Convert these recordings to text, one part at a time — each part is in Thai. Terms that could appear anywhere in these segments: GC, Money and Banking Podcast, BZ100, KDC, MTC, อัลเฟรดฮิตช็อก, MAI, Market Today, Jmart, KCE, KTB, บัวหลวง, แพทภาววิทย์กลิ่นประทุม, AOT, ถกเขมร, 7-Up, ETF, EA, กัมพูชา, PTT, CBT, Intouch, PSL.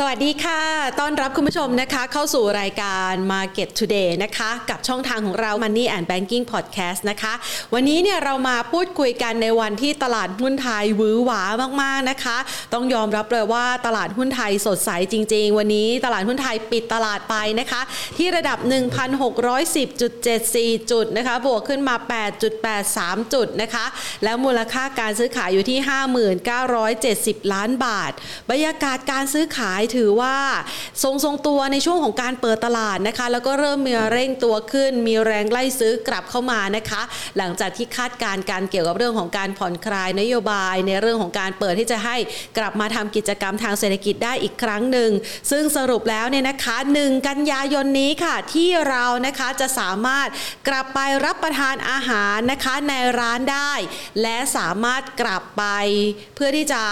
สวัสดีค่ะต้อนรับคุณผู้ชมนะคะเข้าสู่รายการ Market Today นะคะกับช่องทางของเรา Money and Banking Podcast นะคะวันนี้เนี่ยเรามาพูดคุยกันในวันที่ตลาดหุ้นไทยหวือหวามากๆนะคะต้องยอมรับเลยว่าตลาดหุ้นไทยสดใสจริงๆวันนี้ตลาดหุ้นไทยปิดตลาดไปนะคะที่ระดับ 1,610.74 จุดนะคะบวกขึ้นมา 8.83 จุดนะคะแล้วมูลค่าการซื้อขายอยู่ที่ 59,70 ล้านบาทบรรยากาศการซื้อขายถือว่าทรงตัวในช่วงของการเปิดตลาดนะคะแล้วก็เริ่มมีเร่งตัวขึ้นมีแรงไล่ซื้อกลับเข้ามานะคะหลังจากที่คาดการณ์การเกี่ยวกับเรื่องของการผ่อนคลายนโยบายในเรื่องของการเปิดที่จะให้กลับมาทำกิจกรรมทางเศรษฐกิจได้อีกครั้งหนึ่งซึ่งสรุปแล้วเนี่ยนะคะ1กันยายนนี้ค่ะที่เรานะคะจะสามารถกลับไปรับประทานอาหารนะคะในร้านได้และสามารถกลับไปเพื่อที่จะ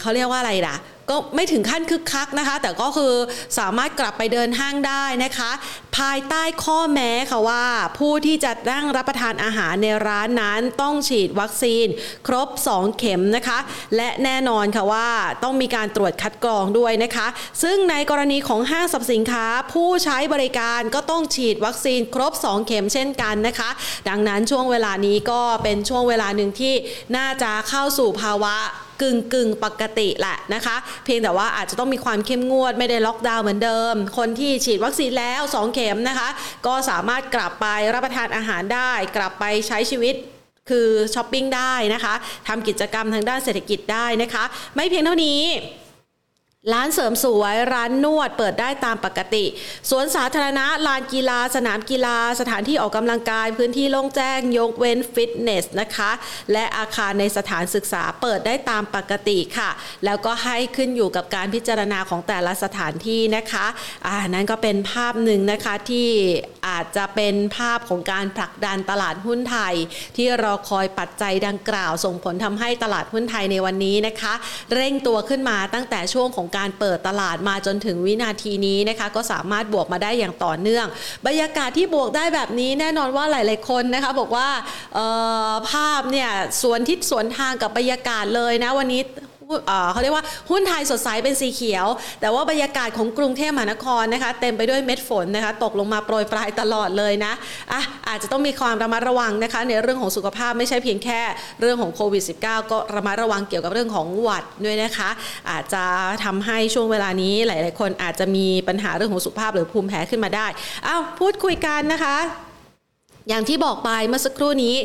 เขาเรียกว่าอะไรล่ะก็ไม่ถึงขั้นคึกคักนะคะแต่ก็คือสามารถกลับไปเดินห้างได้นะคะภายใต้ข้อแม้ค่ะว่าผู้ที่จะนั่งรับประทานอาหารในร้านนั้นต้องฉีดวัคซีนครบ2เข็มนะคะและแน่นอนค่ะว่าต้องมีการตรวจคัดกรองด้วยนะคะซึ่งในกรณีของห้างสรรพสินค้าผู้ใช้บริการก็ต้องฉีดวัคซีนครบ2เข็มเช่นกันนะคะดังนั้นช่วงเวลานี้ก็เป็นช่วงเวลาหนึ่งที่น่าจะเข้าสู่ภาวะกึ่งปกติแหละนะคะเพียงแต่ว่าอาจจะต้องมีความเข้มงวดไม่ได้ล็อกดาวน์เหมือนเดิมคนที่ฉีดวัคซีนแล้ว2เข็มนะคะก็สามารถกลับไปรับประทานอาหารได้กลับไปใช้ชีวิตคือช้อปปิ้งได้นะคะทำกิจกรรมทางด้านเศรษฐกิจได้นะคะไม่เพียงเท่านี้ร้านเสริมสวยร้านนวดเปิดได้ตามปกติสวนสาธารณะลานกีฬาสนามกีฬาสถานที่ออกกำลังกายพื้นที่โล่งแจ้งยกเว้นฟิตเนสนะคะและอาคารในสถานศึกษาเปิดได้ตามปกติค่ะแล้วก็ให้ขึ้นอยู่กับการพิจารณาของแต่ละสถานที่นะคะนั้นก็เป็นภาพหนึ่งนะคะที่อาจจะเป็นภาพของการผลักดันตลาดหุ้นไทยที่รอคอยปัจจัยดังกล่าวส่งผลทำให้ตลาดหุ้นไทยในวันนี้นะคะเร่งตัวขึ้นมาตั้งแต่ช่วงของการเปิดตลาดมาจนถึงวินาทีนี้นะคะก็สามารถบวกมาได้อย่างต่อเนื่องบรรยากาศที่บวกได้แบบนี้แน่นอนว่าหลายๆคนนะคะบอกว่าภาพเนี่ยสวนทิศสวนทางกับบรรยากาศเลยนะวันนี้เขาเรียกว่าหุ้นไทยสดใสเป็นสีเขียวแต่ว่าบรรยากาศของกรุงเทพมหานครนะคะเต็มไปด้วยเม็ดฝนนะคะตกลงมาโปรยปลายตลอดเลยนะอาจจะต้องมีความระมัดระวังนะคะในเรื่องของสุขภาพไม่ใช่เพียงแค่เรื่องของโควิด -19 ก็ระมัดระวังเกี่ยวกับเรื่องของหวัดด้วยนะคะอาจจะทำให้ช่วงเวลานี้หลายๆคนอาจจะมีปัญหาเรื่องของสุขภาพหรือภูมิแพ้ขึ้นมาได้พูดคุยกันนะคะอย่างที่บอกไปเมื่อสักครู่นี้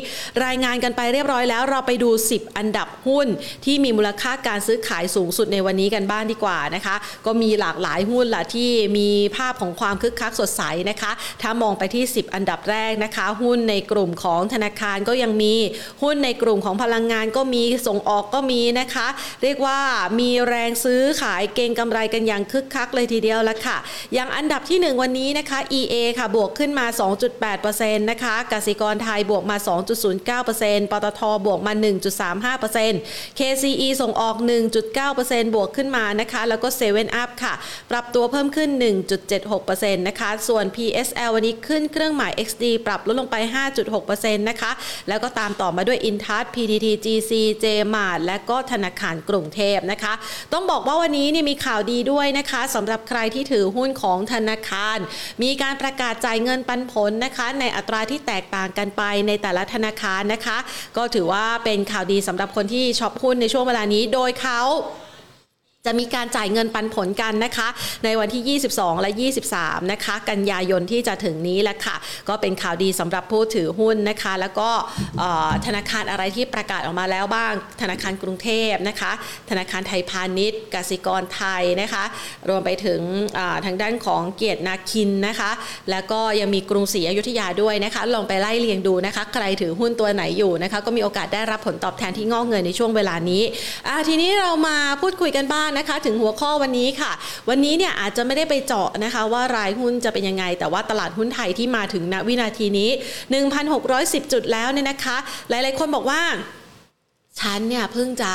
รายงานกันไปเรียบร้อยแล้วเราไปดู10อันดับหุ้นที่มีมูลค่าการซื้อขายสูงสุดในวันนี้กันบ้างดีกว่านะคะก็มีหลากหลายหุ้นล่ะที่มีภาพของความคึกคักสดใสนะคะถ้ามองไปที่10อันดับแรกนะคะหุ้นในกลุ่มของธนาคารก็ยังมีหุ้นในกลุ่มของพลังงานก็มีส่งออกก็มีนะคะเรียกว่ามีแรงซื้อขายเก็งกำไรกันอย่างคึกคักเลยทีเดียวละค่ะอย่างอันดับที่1วันนี้นะคะ EA ค่ะบวกขึ้นมา 2.8% นะคะกสิกรไทยบวกมา 2.09% ปตทบวกมา 1.35% KCE ส่งออก 1.9% บวกขึ้นมานะคะแล้วก็ 7-Up ค่ะปรับตัวเพิ่มขึ้น 1.76% นะคะส่วน PSL วันนี้ขึ้นเครื่องหมาย XD ปรับลดลงไป 5.6% นะคะแล้วก็ตามต่อมาด้วย Intouch PTT GC Jmart และก็ธนาคารกรุงเทพนะคะต้องบอกว่าวันนี้เนี่ยมีข่าวดีด้วยนะคะสำหรับใครที่ถือหุ้นของธนาคารมีการประกาศจ่ายเงินปันผลนะคะในอัตราที่แตกต่างกันไปในแต่ละธนาคารนะคะก็ถือว่าเป็นข่าวดีสำหรับคนที่ช็อปหุ้นในช่วงเวลานี้โดยเขาจะมีการจ่ายเงินปันผลกันนะคะในวันที่22และ23นะคะกันยายนที่จะถึงนี้แหละค่ะก็เป็นข่าวดีสำหรับผู้ถือหุ้นนะคะแล้วก็ธนาคารอะไรที่ประกาศออกมาแล้วบ้างธนาคารกรุงเทพนะคะธนาคารไทยพาณิชย์กสิกรไทยนะคะรวมไปถึงทางด้านของเกียรตินาคินนะคะแล้วก็ยังมีกรุงศรีอยุธยาด้วยนะคะลองไปไล่เรียงดูนะคะใครถือหุ้นตัวไหนอยู่นะคะก็มีโอกาสได้รับผลตอบแทนที่งอกเงยในช่วงเวลานี้ทีนี้เรามาพูดคุยกันบ้างนะคะถึงหัวข้อวันนี้ค่ะวันนี้เนี่ยอาจจะไม่ได้ไปเจาะนะคะว่ารายหุ้นจะเป็นยังไงแต่ว่าตลาดหุ้นไทยที่มาถึงณวินาทีนี้ 1,610 จุดแล้วเนี่ยนะคะหลายๆคนบอกว่า ฉันเนี่ยเพิ่งจะ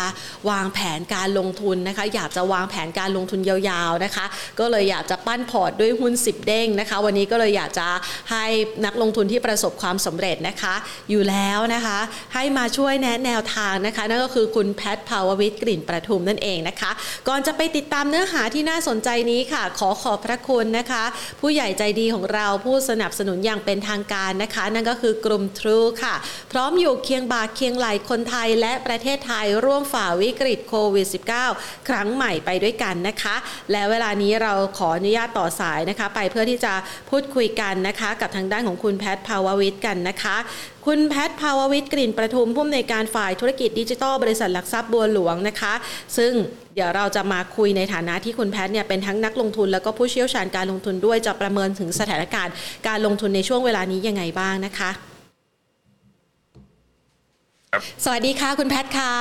วางแผนการลงทุนนะคะอยากจะวางแผนการลงทุนยาวๆนะคะก็เลยอยากจะปั้นพอร์ตด้วยหุ้น10เด้งนะคะวันนี้ก็เลยอยากจะให้นักลงทุนที่ประสบความสำเร็จนะคะอยู่แล้วนะคะให้มาช่วยแนะแนวทางนะคะนั่นก็คือคุณแพทภาววิทย์กลิ่นประทุมนั่นเองนะคะก่อนจะไปติดตามเนื้อหาที่น่าสนใจนี้ค่ะขอบพระคุณนะคะผู้ใหญ่ใจดีของเราผู้สนับสนุนอย่างเป็นทางการนะคะนั่นก็คือกลุ่มทรูค่ะพร้อมอยู่เคียงบ่าเคียงไหล่คนไทยและประเทศไทยร่วมฝ่าวิกฤตโควิด -19 ครั้งใหม่ไปด้วยกันนะคะและเวลานี้เราขออนุญาตต่อสายนะคะไปเพื่อที่จะพูดคุยกันนะคะกับทางด้านของคุณแพทภาววิทย์กันนะคะคุณแพทภาววิทย์กลิ่นประทุมผู้อำนวยการฝ่ายธุรกิจดิจิทัลบริษัทหลักทรัพย์บัวหลวงนะคะซึ่งเดี๋ยวเราจะมาคุยในฐานะที่คุณแพทเนี่ยเป็นทั้งนักลงทุนแล้วก็ผู้เชี่ยวชาญการลงทุนด้วยจะประเมินถึงสถานการณ์การลงทุนในช่วงเวลานี้ยังไงบ้างนะคะสวัสดีค่ะคุณแพทค่ะ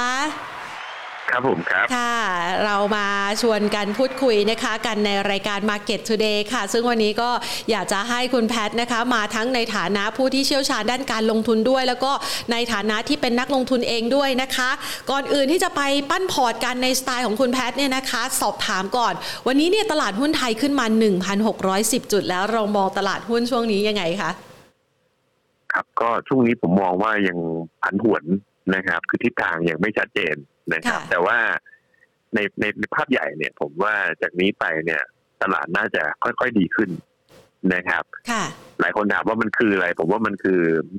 ครับผมครับค่ะเรามาชวนกันพูดคุยนะคะกันในรายการ Market Today ค่ะซึ่งวันนี้ก็อยากจะให้คุณแพทนะคะมาทั้งในฐานะผู้ที่เชี่ยวชาญด้านการลงทุนด้วยแล้วก็ในฐานะที่เป็นนักลงทุนเองด้วยนะคะก่อนอื่นที่จะไปปั้นพอร์ตกันในสไตล์ของคุณแพทเนี่ยนะคะสอบถามก่อนวันนี้เนี่ยตลาดหุ้นไทยขึ้นมา 1,610 จุดแล้วเรามองตลาดหุ้นช่วงนี้ยังไงคะครับก็ช่วงนี้ผมมองว่ายังผันผวนนะครับคือทิศทางยังไม่ชัดเจนนะครับแต่ว่าในภาพใหญ่เนี่ยผมว่าจากนี้ไปเนี่ยตลาดน่าจะค่อยๆดีขึ้นนะครับหลายคนถามว่ามันคืออะไรผมว่ามั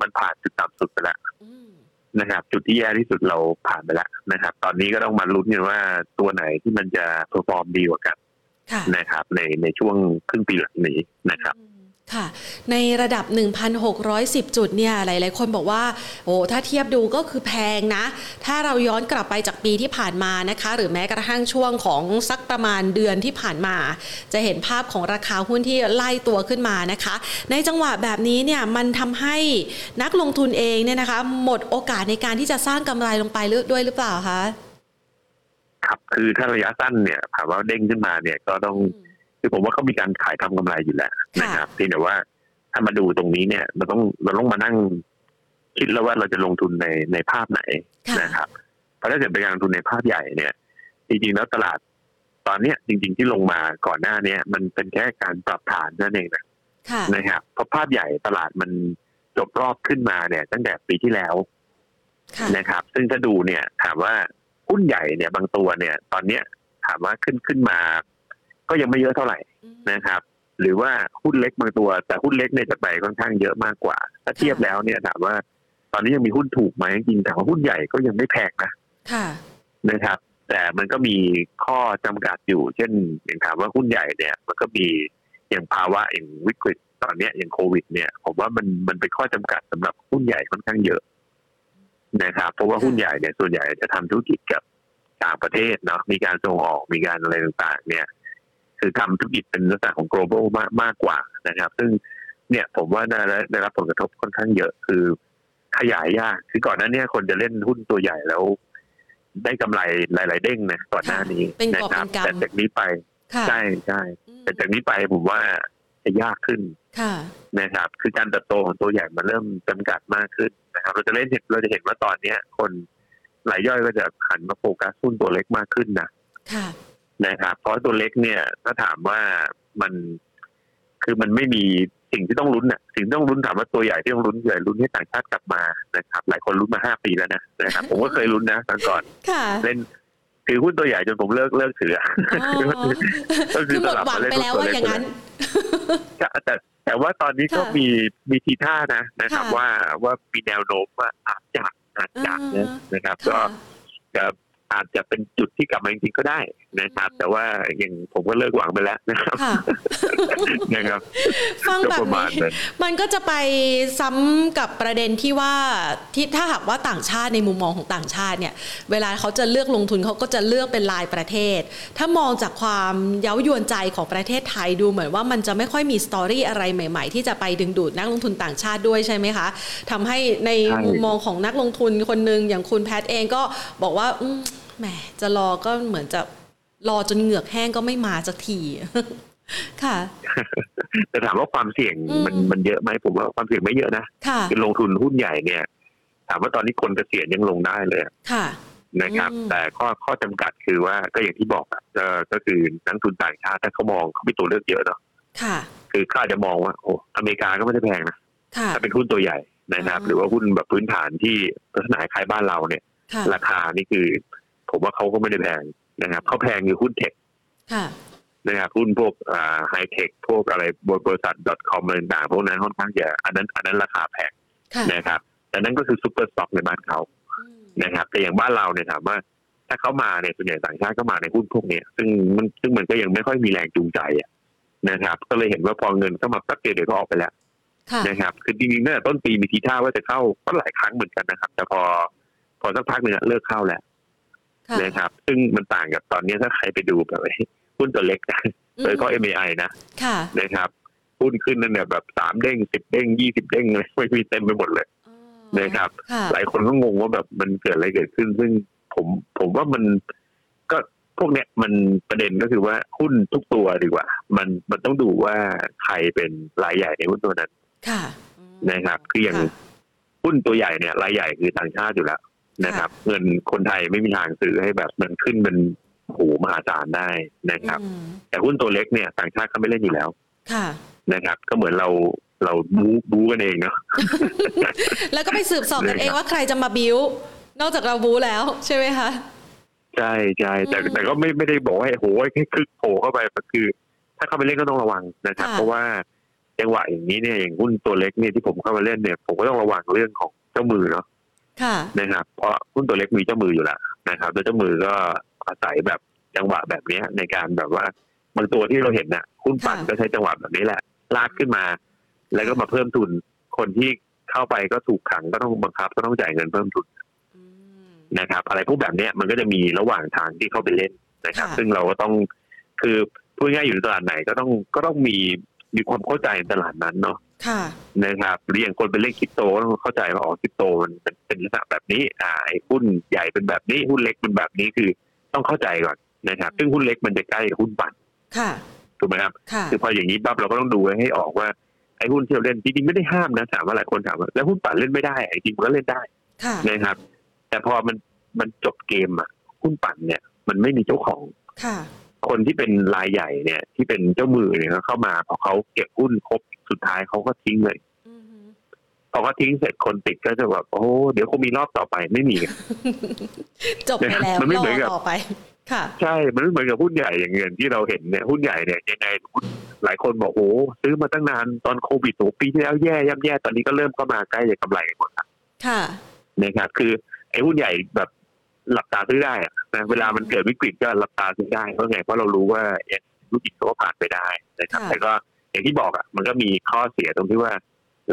นผ่านจุดต่ำสุดไปแล้วนะครับจุดที่แย่ที่สุดเราผ่านไปแล้วนะครับตอนนี้ก็ต้องมาลุ้นกันว่าตัวไหนที่มันจะเพอร์ฟอร์มดีกว่ากันนะครับในช่วงครึ่งปีหลังนี้นะครับค่ะในระดับ 1,610 จุดเนี่ยหลายๆคนบอกว่าโอ้ถ้าเทียบดูก็คือแพงนะถ้าเราย้อนกลับไปจากปีที่ผ่านมานะคะหรือแม้กระทั่งช่วงของสักประมาณเดือนที่ผ่านมาจะเห็นภาพของราคาหุ้นที่ไล่ตัวขึ้นมานะคะในจังหวะแบบนี้เนี่ยมันทำให้นักลงทุนเองเนี่ยนะคะหมดโอกาสในการที่จะสร้างกำไรลงไปด้วยหรือเปล่าคะครับคือถ้าระยะสั้นเนี่ยถามว่าเด้งขึ้นมาเนี่ยก็ต้องผมว่าเขามีการขายทำกำไรอยู่แล้วนะครับที่แต่ว่าถ้ามาดูตรงนี้เนี่ยเราต้องมานั่งคิดแล้วว่าเราจะลงทุนในภาพไหนนะครับเพราะถ้าเกิดเป็นการลงทุนในภาพใหญ่เนี่ยจริงๆแล้วตลาดตอนนี้จริงๆที่ลงมาก่อนหน้านี้มันเป็นแค่การปรับฐานนั่นเองนะครับเพราะภาพใหญ่ตลาดมันจบรอบขึ้นมาเนี่ยตั้งแต่ปีที่แล้วนะครับซึ่งถ้าดูเนี่ยถามว่าหุ้นใหญ่เนี่ยบางตัวเนี่ยตอนนี้ถามว่าขึ้นมาก็ยังไม่เยอะเท่าไหร่นะครับหรือว่าหุ้นเล็กบางตัวแต่หุ้นเล็กเนี่ยจะไปค่อนข้างเยอะมากกว่าถ้าเทียบแล้วเนี่ยถามว่าตอนนี้ยังมีหุ้นถูกไหมจริงแต่ว่าหุ้นใหญ่ก็ยังไม่แพงนะนะครับแต่มันก็มีข้อจำกัดอยู่เช่นอย่างถามว่าหุ้นใหญ่เนี่ยมันก็มีอย่างภาวะอย่างวิกฤตตอนนี้อย่างโควิดเนี่ยผมว่ามันเป็นข้อจำกัดสำหรับหุ้นใหญ่ค่อนข้างเยอะนะครับเพราะว่าหุ้นใหญ่เนี่ยส่วนใหญ่จะทำธุรกิจกับต่างประเทศเนาะมีการส่งออกมีการอะไรต่างๆเนี่ยคือทำธุรกิจเป็นลักษณะของ global มากกว่านะครับซึ่งเนี่ยผมว่าได้รับผลกระทบค่อนข้างเยอะคือขยายยากคือก่อนหน้านี้คนจะเล่นหุ้นตัวใหญ่แล้วได้กำไรหลายๆเด้งนะก่อนหน้านี้นะครับแต่จากนี้ไปใช่แต่จากนี้ไปผมว่าจะยากขึ้นนะครับคือการเติบโตของตัวใหญ่มันเริ่มจำกัดมากขึ้นนะครับเราจะเห็นว่าตอนนี้คนรายย่อยก็จะหันมาโฟกัสหุ้นตัวเล็กมากขึ้นนะนะครับเพราะตัวเล็กเนี่ยถ้าถามว่ามันคือมันไม่มีสิ่งที่ต้องลุ้นน่ะสิ่งที่ต้องลุ้นถามว่าตัวใหญ่ที่ต้องลุ้นใหญ่ลุ้นให้ต่างชาติกลับมานะครับหลายคนลุ้นมา5ปีแล้วนะครับผมก็เคยลุ้นนะตอนก่อนเล่นถือหุ้นตัวใหญ่จนผมเลิกถือก็คือตลาดมาเล่นตัวเล็กแต่ว่าตอนนี้ก็มีทีท่านะครับว่ามีแนวโน้มว่าอาจจะนะครับก็อาจจะเป็นจุดที่กลับมาจริงๆก็ได้นะครับแต่ว่าอย่างผมก็เลิกหวังไปแล้วนะครับนะครับฟังแบบนี้มันก็จะไปซ้ำกับประเด็นที่ว่าที่ถ้าหากว่าต่างชาติในมุมมองของต่างชาติเนี่ยเวลาเขาจะเลือกลงทุนเขาก็จะเลือกเป็นรายประเทศถ้ามองจากความเย้ายวนใจของประเทศไทยดูเหมือนว่ามันจะไม่ค่อยมีสตอรี่อะไรใหม่ๆที่จะไปดึงดูดนักลงทุนต่างชาติด้วยใช่ไหมคะทำให้ในมุมมองของนักลงทุนคนนึงอย่างคุณแพทเองก็บอกว่าแหมจะรอก็เหมือนจะรอจนเหงือกแห้งก็ไม่มาสักทีค่ะแต่ถามว่าความเสี่ยงมันเยอะไหมผมว่าความเสี่ยงไม่เยอะนะคือลงทุนหุ้นใหญ่เนี่ย ถามว่าตอนนี้คนเกษียณยังลงได้เลยนะครับแต่ข้อจำกัดคือว่าก็อย่างที่บอกก็คือนักทุนต่างชาติถ้าเขามองเขามีตัวเลือกเยอะเนาะคือเขาอาจจะมองว่าโอ้อเมริกาก็ไม่ได้แพงนะถ้าเป็นหุ้นตัวใหญ่นะครับหรือว่าหุ้นแบบพื้นฐานที่ลักษณะคล้ายบ้านเราเนี่ยราคานี่คือผมว่าเขาก็ไม่ได้แพงนะครับเขาแพงคือหุ้นเทคนะครับหุ้นพวกไฮเทคพวกอะไรบริษัท .com อะไรต่างพวกนั้นค่อนข้างจะอันนั้นราคาแพงนะครับแต่นั่นก็คือซุปเปอร์สต็อกในบ้านเขานะครับแต่อย่างบ้านเราเนี่ยถามว่าถ้าเขามาเนี่ยส่วนใหญ่ต่างชาติก็มาในหุ้นพวกนี้ซึ่งมันก็ยังไม่ค่อยมีแรงจูงใจนะครับก็เลยเห็นว่าพอเงินเข้ามาสักเดียวก็ออกไปแล้วนะครับคือจริงๆเนี่ยต้นปีมีทีท่าว่าจะเข้าก็หลายครั้งเหมือนกันนะครับแต่พอสักพักนึงเลิกเข้าแล้วนะครับซึ่งมันต่างกับตอนนี้ถ้าใครไปดูแบบหุ้นตัวเล็กนะโดยเฉพาะ MAI นะนะครับหุ้นขึ้นนั่นเนี่ยแบบ3เด้ง10เด้ง20เด้งอะไรไม่มีเต็มไปหมดเลยนะครับหลายคนก็งงว่าแบบมันเกิดอะไรเกิดขึ้นซึ่งผมว่ามันก็พวกเนี้ยมันประเด็นก็คือว่าหุ้นทุกตัวดีกว่ามันต้องดูว่าใครเป็นรายใหญ่ในหุ้นตัวนั้นนะครับคืออย่างหุ้นตัวใหญ่เนี่ยรายใหญ่คือต่างชาติอยู่แล้วนะครับเงินคนไทยไม่มีทางซื้อให้แบบมันขึ้นเป็นโหมหาศาลได้นะครับแต่หุ้นตัวเล็กเนี่ยต่างชาติเขาไม่เล่นอยู่แล้วนะครับก็เหมือนเราบู๊กันเองเนาะแล้วก็ไปสืบสอบกันเองว่าใครจะมาบิ้วนอกจากเราบู๊แล้วใช่ไหมคะใช่ใช่แต่ก็ไม่ได้บอกว่าโหแค่คึกโผล่เข้าไปก็คือถ้าเข้าไปเล่นก็ต้องระวังนะครับเพราะว่าจังหวะอย่างนี้เนี่ยอย่างหุ้นตัวเล็กเนี่ยที่ผมเข้ามาเล่นเนี่ยผมก็ต้องระวังเรื่องของเจ้ามือเนาะนะครับเพราะหุ้นตัวเล็กมีเจ้ามืออยู่แล้วนะครับโดยเจ้ามือก็อาศัยแบบจังหวะแบบนี้ในการแบบว่าบางตัวที่เราเห็นน่ะหุ้นปั่นก็ใช้จังหวะแบบนี้แหละลากขึ้นมาแล้วก็มาเพิ่มทุนคนที่เข้าไปก็ถูกขังก็ต้องบังคับก็ต้องจ่ายเงินเพิ่มทุนนะครับอะไรพวกแบบนี้มันก็จะมีระหว่างทางที่เข้าไปเล่นนะครับซึ่งเราก็ต้องคือพูดง่ายอยู่ในตลาดไหนก็ต้องมีความเข้าใจในตลาดนั้นเนาะนะครับหรืออย่างคนไปเล่นคริปโตก็ต้องเข้าใจว่าอ๋อคริปโตมันเป็นลักษณะแบบนี้ไอ้หุ้นใหญ่เป็นแบบนี้หุ้นเล็กเป็นแบบนี้คือต้องเข้าใจก่อนนะครับซึ่งหุ้นเล็กมันจะใกล้หุ้นปั่นถูกไหมครับคือพออย่างนี้ปั๊บเราก็ต้องดูให้ออกว่าไอ้หุ้นที่เราเล่นจริงๆไม่ได้ห้ามนะถามว่าหลายคนถามว่าแล้วหุ้นปั่นเล่นไม่ได้ไอ้จริงมันก็เล่นได้นะครับแต่พอมันจบเกมอ่ะหุ้นปั่นเนี่ยมันไม่มีเจ้าของคนที่เป็นรายใหญ่เนี่ยที่เป็นเจ้ามือเนี่ยเข้ามาพอเขาเก็บหุ้นครบสุดท้ายเขาก็ทิ้งเลยพอเขาทิ้งเสร็จคนติดก็จะแบบโอ้เดี๋ยวคงมีรอบต่อไปไม่มีจบไปแล้วมันไม่เหมือนกับต่อไปค่ะใช่มันไม่เหมือนกับหุ้นใหญ่อย่างเงินที่เราเห็นเนี่ยหุ้นใหญ่เนี่ยยังไงหลายคนบอกโอ้ซื้อมาตั้งนานตอนโควิดโอ้ปีที่แล้วแย่ตอนนี้ก็เริ่มเข้ามาใกล้จะกำไรหมดแล้วค่ะนะครับคือไอ้หุ้นใหญ่แบบหลับตาซื้อได้นะเวลามันเกิดวิกฤตก็หลับตาซื้อได้เพราะไงเพราะเรารู้ว่าวิกฤตก็ผ่านไปได้นะครับแต่ก็อย่างที่บอกอ่ะมันก็มีข้อเสียตรงที่ว่า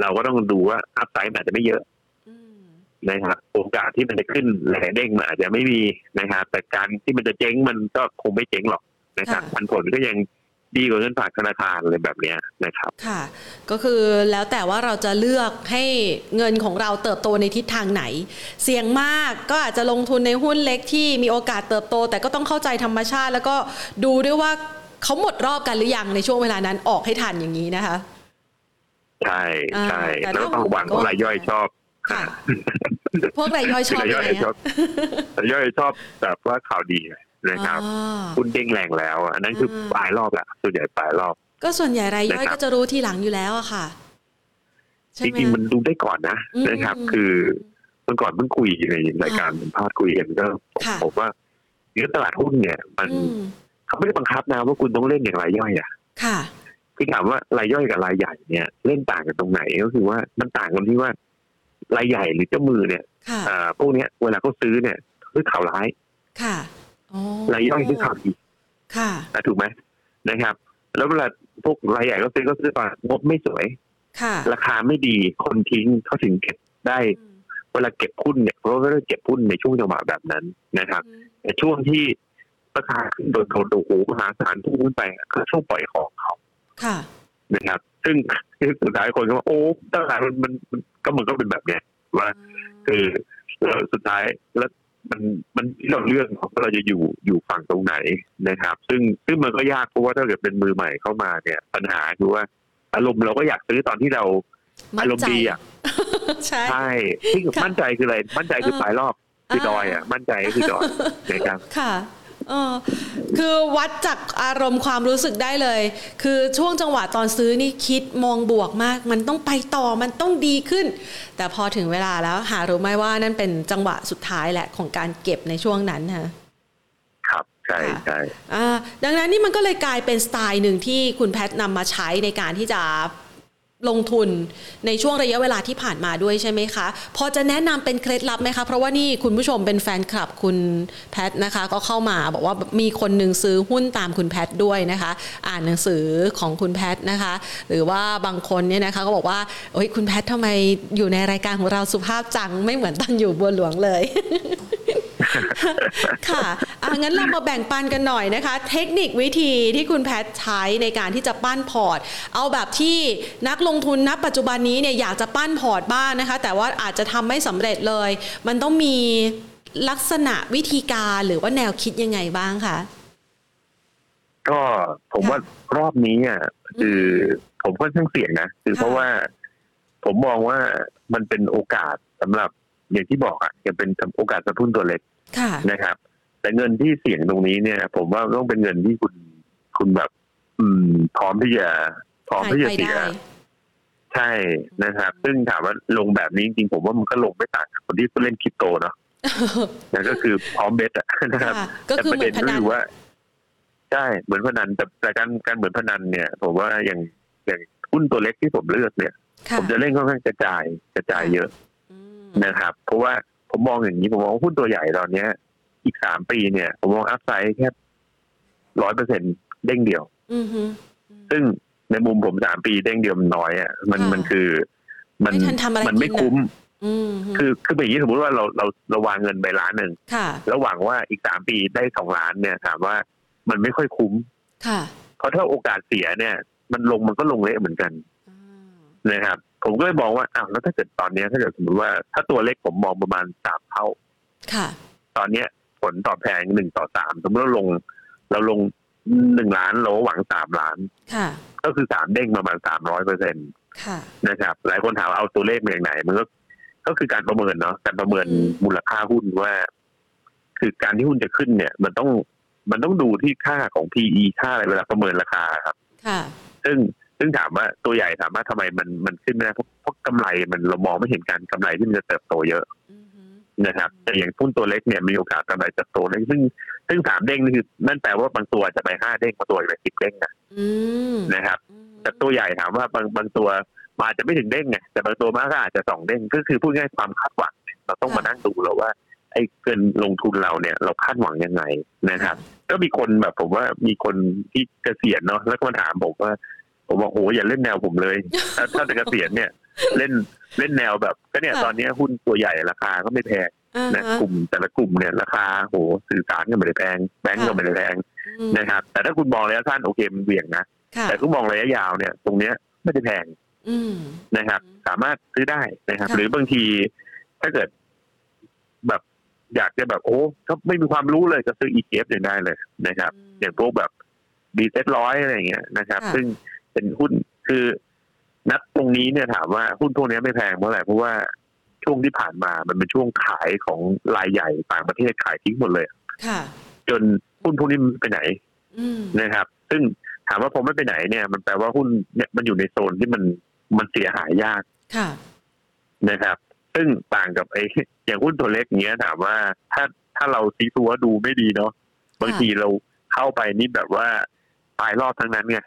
เราก็ต้องดูว่าอัพไซด์อาจจะไม่เยอะนะครับโอกาสที่มันจะขึ้นหลายเด้งมันอาจจะไม่มีนะครับแต่การที่มันจะเจ๊งมันก็คงไม่เจ๊งหรอกนะครับผลก็ยังดีกว่าเงินฝากธนาคารอะไรแบบนี้นะครับค่ะก็คือแล้วแต่ว่าเราจะเลือกให้เงินของเราเติบโตในทิศทางไหนเสี่ยงมากก็อาจจะลงทุนในหุ้นเล็กที่มีโอกาสเติบโตแต่ก็ต้องเข้าใจธรรมชาติแล้วก็ดูด้วยว่าเขาหมดรอบกันหรือยังในช่วงเวลานั้นออกให้ทันอย่างนี้นะคะใช่ใช่แล้วต้องหวังว่ารายย่อยชอบค่ะพวกรายย่อยชอบรายย่อยชอบแบบว่าข่าวดีนะครับหุ้นเด้งแรงแล้วอันนั้นคือปลายรอบละส่วนใหญ่ปลายรอบก็ส่วนใหญ่รายย่อยก็จะรู้ทีหลังอยู่แล้วอะค่ะจริงๆมันดูได้ก่อนนะนะครับคือเมื่อก่อนเพิ่งคุยในรายการสัมภาษณ์คุยกันก็ผมว่าเรื่องตลาดหุ้นเนี่ยมันเขาไม่ได้บังคับนะว่าคุณต้องเล่นอย่างรายย่อยอะค่ะคือถามว่ารายย่อยกับรายใหญ่เนี่ยเล่นต่างกันตรงไหนก็คือว่ามันต่างกันที่ว่ารายใหญ่หรือเจ้ามือเนี่ยพวกนี้เวลาเขาซื้อเนี่ยคือข่าวร้ายรายย่อยซื้อข่าวดีถูกไหมนะครับแล้วเวลาพวกรายใหญ่ก็ซื้อตอนงบไม่สวยราคาไม่ดีคนทิ้งเขาถึงเก็บได้เวลาเก็บหุ้นเนี่ยเขาก็เก็บหุ้นในช่วงจังหวะแบบนั้นนะครับแต่ช่วงที่ราคาขึ้นโดนโดโหมหาศาลพุ่งขึ้นไปก็ช่วงปล่อยของเขานะครับซึ่งสุดท้ายคนก็ว่าโอ้ตลาดมันก็มันก็เป็นแบบเนี้ยว่าคือสุดท้ายแล้วมันที่เราเลือกว่าเราจะอยู่ฝั่งตรงไหนนะครับซึ่งมันก็ยากเพราะว่าถ้าเกิดเป็นมือใหม่เข้ามาเนี่ยปัญหาคือว่าอารมณ์เราก็อยากซื้อตอนที่เราอารมณ์ดีอ่ะ ใช่ใช่ที่มั่นใจคืออะไรมั่นใจคือปลายรอบคือดอยอ่ะมั่นใจคือดอยนะครับค่ะคือวัดจากอารมณ์ความรู้สึกได้เลยคือช่วงจังหวะตอนซื้อนี่คิดมองบวกมากมันต้องไปต่อมันต้องดีขึ้นแต่พอถึงเวลาแล้วหารู้ไหมว่านั่นเป็นจังหวะสุดท้ายแหละของการเก็บในช่วงนั้นค่ะครับใช่ใช่ดังนั้นนี่มันก็เลยกลายเป็นสไตล์หนึ่งที่คุณแพทนำมาใช้ในการที่จะลงทุนในช่วงระยะเวลาที่ผ่านมาด้วยใช่ไหมคะพอจะแนะนำเป็นเคล็ดลับไหมคะเพราะว่านี่คุณผู้ชมเป็นแฟนคลับคุณแพทนะคะก็เข้ามาบอกว่ามีคนหนึ่งซื้อหุ้นตามคุณแพทด้วยนะคะอ่านหนังสือของคุณแพทนะคะหรือว่าบางคนเนี่ยนะคะก็บอกว่าโอ๊ยคุณแพททำไมอยู่ในรายการของเราสุภาพจังไม่เหมือนตอนอยู่บัวหลวงเลย ค่ะงั้นเรามาแบ่งปันกันหน่อยนะคะเทคนิควิธีที่คุณแพทใช้ในการที่จะปั้นพอร์ตเอาแบบที่นักลงทุนณปัจจุบันนี้เนี่ยอยากจะปั้นพอร์ตบ้าง นะคะแต่ว่าอาจจะทำไม่สำเร็จเลยมันต้องมีลักษณะวิธีการหรือว่าแนวคิดยังไงบ้างคะก็ผมว่ารอบนี้อ่ะคือผมค่อนข้างเสี่ยงนะคือเพราะว่าผมมองว่ามันเป็นโอกาสสำหรับอย่างที่บอกอ่ะจะเป็นโอกาสกระตุ้นตัวเล็กนะครับแต่เงินที่เสี่ยงตรงนี้เนี่ยผมว่าต้องเป็นเงินที่คุณแบบพร้อมที่จะเสียใช่นะครับซึ่งถามว่าลงแบบนี้จริงผมว่ามันก็ลงไม่ต่างคนที่เล่นคริปโตเนาะนั่นก็คือพร้อมเบสอ่ะนะครับแต่ประเด็นก็คือว่าใช่เหมือนพนันแต่การเหมือนพนันเนี่ยผมว่าอย่างหุ้นตัวเล็กที่ผมเลือกเนี่ยผมจะเล่นค่อนข้างกระจายเยอะนะครับเพราะว่าผมมองอย่างนี้ผมมองหุ้นตัวใหญ่ตอนนี้อีก3ปีเนี่ยผมมองอัพไซด์แค่ 100% เด้งเดียวซึ่งในมุมผม3ปีเด้งเดียวมันน้อยอ่ะมันคือมันไม่คุ้มคืออย่างนี้สมมติว่าเราวางเงินไปล้านนึงแล้วหวังว่าอีก3ปีได้2ล้านเนี่ยถามว่ามันไม่ค่อยคุ้มเพราะถ้าโอกาสเสียเนี่ยมันก็ลงเละเหมือนกันนะครับผมก็เลยมองว่าอ้าวแล้วถ้าเกิดตอนนี้ถ้าเกิดสมมติว่าถ้าตัวเลขผมมองประมาณ3เท่าตอนนี้ผลตอบแทน1ต่อ3สมมติเราลง1ล้านเราหวัง3ล้านก็คือ3เด้งประมาณ 300% นะครับหลายคนถามว่าเอาตัวเลขมาจากไหนมันก็คือการประเมินเนาะการประเมินมูลค่าหุ้นว่าคือการที่หุ้นจะขึ้นเนี่ยมันต้องดูที่ค่าของ PE ค่าอะไรเวลาประเมินราคาครับซึ่งถามว่าตัวใหญ่ถามว่าทำไมมันขึ้นไม่ได้เพราะกำไรมันเรามองไม่เห็นการกำไรที่มันจะเติบโตเยอะนะครับแต่อย่างหุ้นตัวเล็กเนี่ยมีโอกาสกำไรเติบโตได้ซึ่งสามเด้งนี่คือนั่นแปลว่าบางตัวจะไป5เด้งบางตัวจะไป10เด้งนะครับแต่ตัวใหญ่ถามว่าบางตัวมาจะไม่ถึงเด้งไงแต่บางตัวมากก็อาจจะ2เด้งก็คือพูดง่ายความคาดหวังเราต้องมานั่งดูแล้วว่าไอ้เงินลงทุนเราเนี่ยเราคาดหวังยังไงนะครับก็มีคนแบบผมว่ามีคนที่เกษียณเนาะแล้วก็มาถามผมว่าผมบอกโอ้ยอย่าเล่นแนวผมเลยถ้าจะเกษียณเนี่ยเล่นแนวแบบก็เนี่ยตอนนี้หุ้นตัวใหญ่ราคาก็ไม่แพงนะกลุ่มแต่ละกลุ่มเนี่ยราคาโหสื่อสารก็ไม่ได้แพงแบงก์ก็ไม่ได้แพงนะครับแต่ถ้าคุณมองระยะสั้นโอเคมันเบี่ยงนะแต่คุณมองระยะยาวเนี่ยตรงเนี้ยไม่ได้แพงนะครับสามารถซื้อได้นะครับหรือบางทีถ้าเกิดแบบอยากจะแบบโอ้ก็ไม่มีความรู้เลยก็ซื้อ ETF อย่างได้เลยนะครับอย่างพวกแบบ BZ100 อะไรอย่างเงี้ยนะครับซึ่งเป็นหุ้นคือนับตรงนี้เนี่ยถามว่าหุ้นพวกนี้ไม่แพงเพราะอะไรเพราะว่าช่วงที่ผ่านมามันเป็นช่วงขายของรายใหญ่ต่างประเทศขายทิ้งหมดเลยจนหุ้นพวกนี้ไปไหนนะครับซึ่งถามว่าผมไม่ไปไหนเนี่ยมันแปลว่าหุ้นเนี่ยมันอยู่ในโซนที่มันเสียหายยากนะครับซึ่งต่างกับไอ้อย่างหุ้นตัวเล็กเนี้ยถามว่าถ้าเราซีซัวดูไม่ดีเนาะบางทีเราเข้าไปนี่แบบว่าตายรอดทั้งนั้นไง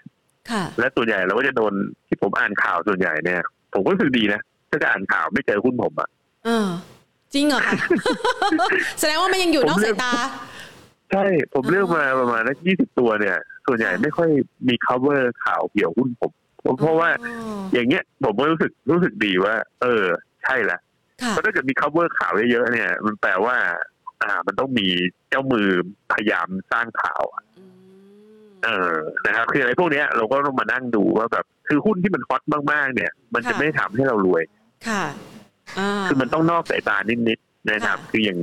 และส่วนใหญ่เราก็จะโดนที่ผมอ่านข่าวส่วนใหญ่เนี่ยผมก็รู้สึกดีนะถ้าจะอ่านข่าวไม่เจอหุ้นผมอ่ะจริงเหรอคะ แสดงว่ามันยังอยู่นอกสายตาใช่ผมเลือกมาประมาณนั้น20ตัวเนี่ยส่วนใหญ่ไม่ค่อยมี cover ข่าวเกี่ยวหุ้นผมเพราะว่าอย่างเงี้ยผมก็รู้สึกดีว่าเออใช่ละเพราะถ้าเกิดมี cover ข่าวเยอะๆเนี่ยมันแปลว่ามันต้องมีเจ้ามือพยายามสร้างข่าวนะครับคืออะไรพวกนี้เราก็ต้องมานั่งดูว่าแบบคือหุ้นที่มันฮอตมากๆเนี่ยมันจะไม่ทำให้เรารวยคือมันต้องนอกสายตานิดๆนะครับคืออย่าง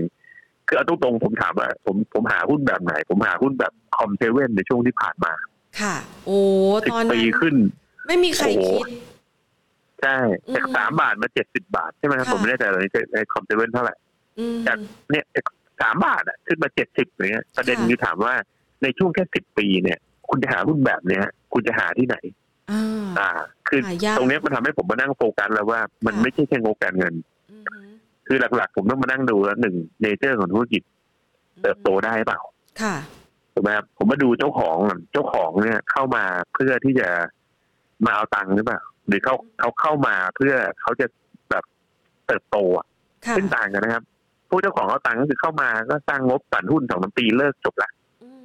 คือเอาตรงๆผมถามว่าผมหาหุ้นแบบไหนผมหาหุ้นแบบคอมเซเว่นในช่วงที่ผ่านมาค่ะโอ้ตอนนั้น10ปีขึ้นไม่มีใครคิด ใช่จาก3บาทมา70บาทใช่มั้ยครับผมไม่แน่ใจตอนนี้ในคอมเซเว่นเท่าไหร่จากเนี่ย3บาทอ่ะขึ้นมา70อย่างเงี้ยประเด็นคือถามว่าในช่วงแค่10ปีเนี่ยคุณจะหาหุ้นแบบเนี้ยคุณจะหาที่ไหนคือตรงนี้มันทำให้ผมมานั่งโฟกัสแล้วว่ามันไม่ใช่แค่งบการเงินคือหลักๆผมต้องมานั่งดูแล้วหนึ่งเนเจอร์ของธุรกิจเติบโตได้เปล่าถูกไหมครับผมมาดูเจ้าของเนี่ยเข้ามาเพื่อที่จะมาเอาตังค์หรือเปล่าหรือเขาเข้ามาเพื่อเขาจะแบบเติบโตอ่ะซึ่งต่างกันนะครับผู้เจ้าของเอาตังค์ก็คือเข้ามาก็สร้างงบปั่นหุ้น 2-3 ปีเลิกจบละ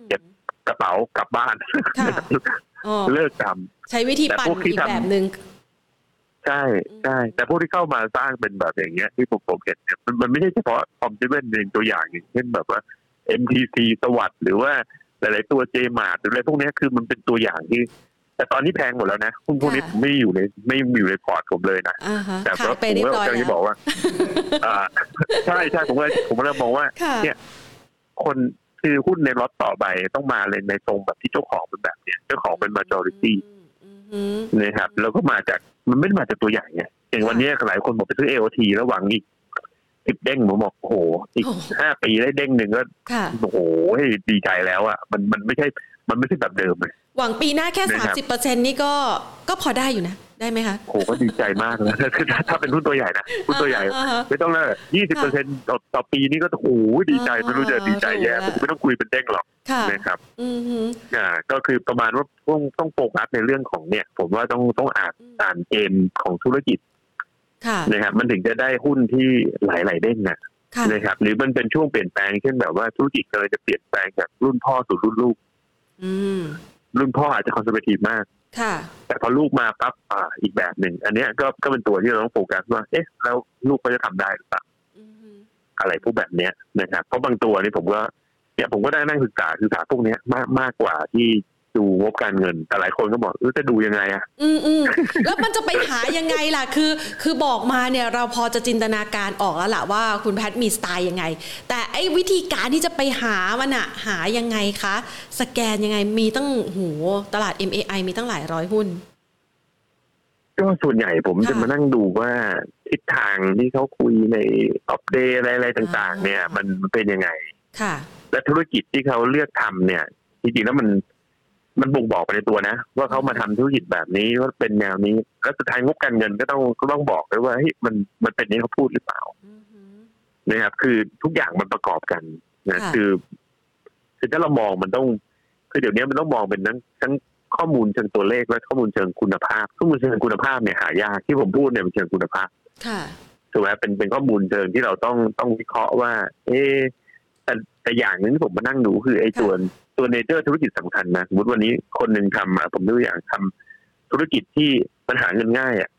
เก็บกระเป๋ากลับบ้านเลิกทำใช้วิธีปั่นอีกแบบนึงใช่ใช่แต่พวกที่เข้ามาสร้างเป็นแบบอย่างเงี้ยที่ผมเห็นเนี่ยมันไม่ใช่เฉพาะคอมเซเว่นเป็นตัวอย่างอย่างเช่นแบบว่า MTC สวัสดิ์หรือว่าหลายๆตัว Jmart หรืออะไรพวกนี้คือมันเป็นตัวอย่างที่แต่ตอนนี้แพงหมดแล้วนะพวกนี้ไม่อยู่ในพอร์ตผมเลยนะแต่ก็ผมก็กำลังจะบอกว่าใช่ใช่ผมก็เริ่มมองว่าเนี่ยคนคือหุ้นในล็อตต่อไปต้องมาเลยในตรงแบบที่เจ้าของเป็นแบบเนี้ยเจ้าของเป็น majority นะครับแล้วก็มาจากมันไม่ได้มาจากตัวใหญ่ไงอย่างวันนี้หลายคนบอกไปซื้อ AOT แล้วหวังอีก10เด้งผมบอกโอ้โหอีก5ปีได้เด้งนึงก็โอ้โหดีใจแล้วอ่ะมันไม่ใช่แบบเดิมเลยหวังปีหน้าแค่ 30% นี่ก็พอได้อยู่นะได้ไหมคะโอ้ก็ดีใจมากนะถ้าเป็นหุ้นตัวใหญ่นะหุ้นตัวใหญ่ไม่ต้องเลย 20% ต่อปีนี่ก็โอ้โหดีใจไม่รู้จะดีใจแย่ไม่ต้องคุยเป็นเด้งหรอกนะครับก็คือประมาณว่าต้องโฟกัสในเรื่องของเนี่ยผมว่าต้องอ่านเกมของธุรกิจนะครับมันถึงจะได้หุ้นที่หลายๆเด้งนะนะครับหรือมันเป็นช่วงเปลี่ยนแปลงเช่นแบบว่าธุรกิจเลยจะเปลี่ยนแปลงจากรุ่นพ่อสู่รุ่นลูกรุ่นพ่ออาจจะคอนเซอร์เวทีฟมากแต่พอลูกมาปั๊บอีกแบบหนึ่งอันนี้ก็เป็นตัวที่เราต้องโฟกัสว่าเอ๊ะแล้วลูกเขาจะทำได้หรือเปล่าอะไรพวกแบบนี้นะครับเพราะบางตัวนี่ผมก็ได้นั่งศึกษาพวกนี้มากกว่าที่ดูงบการเงินแต่หลายคนก็บอกจะดูยังไงอ่ะแล้วมันจะไปหายังไงล่ะคือบอกมาเนี่ยเราพอจะจินตนาการออกแล้วล่ะว่าคุณแพทมีสไตล์ยังไงแต่ไอ้วิธีการที่จะไปหามันอ่ะหายังไงคะสแกนยังไงมีตั้งโหตลาด MAI มีตั้งหลายร้อยหุ้นก็ส่วนใหญ่ผมจะมานั่งดูว่าทิศทางที่เขาคุยในอัปเดตอะไรต่างๆเนี่ยมันเป็นยังไงค่ะและธุรกิจที่เขาเลือกทำเนี่ยจริงๆแล้วมันบ่งบอกไปในตัวนะว่าเขามาทำธุรกิจแบบนี้ว่าเป็นแนวนี้แล้วสุดท้ายงบการเงินก็ต้องบอกด้วยว่าเฮ้ยมันเป็นนี้เขาพูดหรือเปล่านะครับคือทุกอย่างมันประกอบกันนะคือถ้าเรามองมันต้องคือเดี๋ยวนี้มันต้องมองเป็นทั้งข้อมูลเชิงตัวเลขและข้อมูลเชิงคุณภาพข้อมูลเชิงคุณภาพเนี่ยหายากที่ผมพูดเนี่ยเป็นเชิงคุณภาพถูกไหมเป็นข้อมูลเชิงที่เราต้องวิเคราะห์ว่าเอ๊ะแต่อย่างนึงที่ผมมานั่งดูคือไอ้ตัวเนเจอร์ธุรกิจสำคัญนะสมมติวันนี้คนหนึ่งทำผมดูอย่างทำธุรกิจที่มันหาเงินง่ายอ่ะ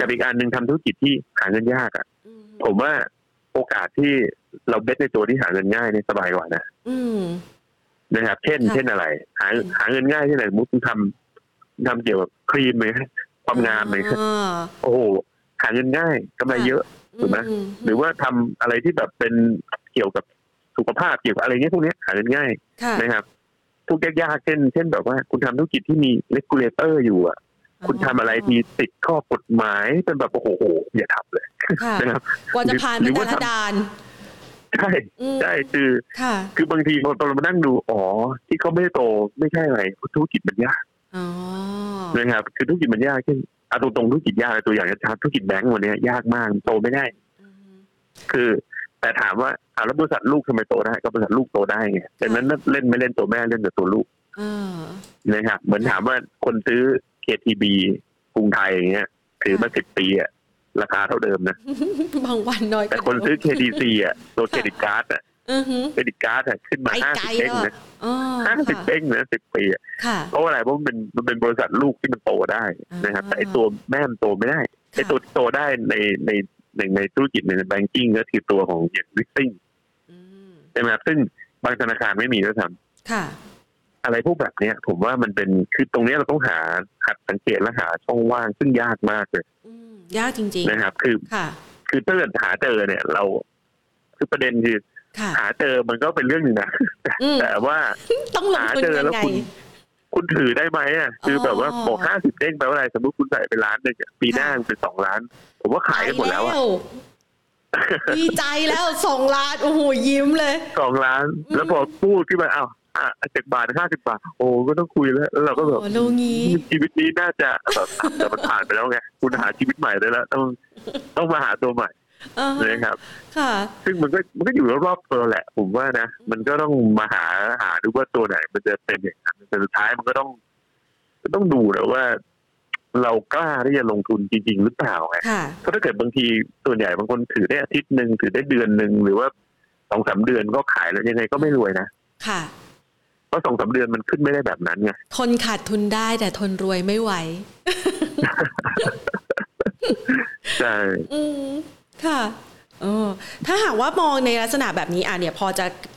กับอีกอันหนึ่งทำธุรกิจที่หาเงินยากอ่ะผมว่าโอกาสที่เราเบสในตัวที่หาเงินง่ายเนี่ยสบายกว่านะนะครับเช่นอะไรหาเงินง่ายเช่นอะไรสมมติทำเกี่ยวกับครีมไหมความงามไหมโอ้โหหาเงินง่ายกำไรเยอะถูกไหมหรือว่าทำอะไรที่แบบเป็นเกี่ยวกับสุขภาพเกี่ยวกับอะไรเงี้ยพวกนี้หาเงินง่ายนะครับทุกยากๆเช่นแบบว่าคุณทำธุรกิจที่มีเรกูเลเตอร์อยู่อ่ะคุณทำอะไรมีติดข้อกฎหมายเป็นแบบโอ้โหอย่าทำเลยนะครับกว่าจะผ่านไปแต่ละด่านใช่คือบางทีเรามานั่งดูอ๋อที่เขาไม่โตไม่ใช่อะไรธุรกิจมันยากนะครับคือธุรกิจมันยากเช่นเอาตรงธุรกิจยากตัวอย่างธุรกิจแบงก์วันนี้ยากมากโตไม่ได้คือแต่ถามว่าแล้วบริษัทลูกทำไมโตได้ก็บริษัทลูกโตได้ไงดังนั้นเล่นไม่เล่นตัวแม่เล่นแต่ตัวลูกนะครับเหมือนถามว่าคนซื้อ KTB กรุงไทยอย่างเงี้ยถือมา10 ปีอะราคาเท่าเดิมนะบางวันน้อยแต่คนซื้อ KDC อะตัวเครดิตการ์ดอะขึ้นมา50 เด้งนะ50 เด้งนะ10 ปีอะเพราะอะไรเพราะมันเป็นบริษัทลูกที่มันโตได้นะครับแต่ตัวแม่มันโตไม่ได้ไอ้ตัวโตได้ในธุรกิจในแบงกิ้งก็คือตัวของอย่างลิสติ้งใช่ไหมครับซึ่งบางธนาคารไม่มีด้วยซ้ำอะไรพวกแบบนี้ผมว่ามันเป็นคือตรงนี้เราต้องหัดสังเกตและหาช่องว่างซึ่งยากมากเลยยากจริงๆนะครับคือถ้าเกิดหาเจอเนี่ยเราคือประเด็นคือหาเจอมันก็เป็นเรื่องนึงนะแต่ว่าต้องหาเจอแล้วคุณ คุณถือได้ไหมอ่ะคือแบบว่าบอก50เด้งแปลว่าอะไรสมมติคุณใส่ไปล้านนึงปีหน้าเป็น2ล้านผมว่าขายได้หมดแล้วอ่ะดีใจแล้ว2ล้านโอ้โหยิ้มเลย2ล้านแล้วพอพูดขึ้นมาอ้าว10บาท50บาทโอ้ก็ต้องคุยแล้วเราก็แบบชีวิตนี้น่าจะแต่มันผ่านไปแล้วไงคุณหาชีวิตใหม่ได้แล้วต้องมาหาตัวใหม่นะครับค่ะซึ่งมันก็อยู่รอบๆตัวแหละผมว่านะมันก็ต้องมาหาดูว่าตัวไหนมันจะเป็นอย่างนั้นแต่สุดท้ายมันก็ต้องดูนะว่าเรากล้าที่จะลงทุนจริงๆหรือเปล่าไงเพราะถ้าเกิดบางทีส่วนใหญ่บางคนถือได้อาทิตย์นึงถือได้เดือนนึงหรือว่า 2-3 เดือนก็ขายแล้วยังไงก็ไม่รวยนะค่ะเพราะ 2-3 เดือนมันขึ้นไม่ได้แบบนั้นไงทนขาดทุนได้แต่ทนรวยไม่ไหวใช่ค่ะถ้าหากว่ามองในลักษณะแบบนี้เนี่ยพ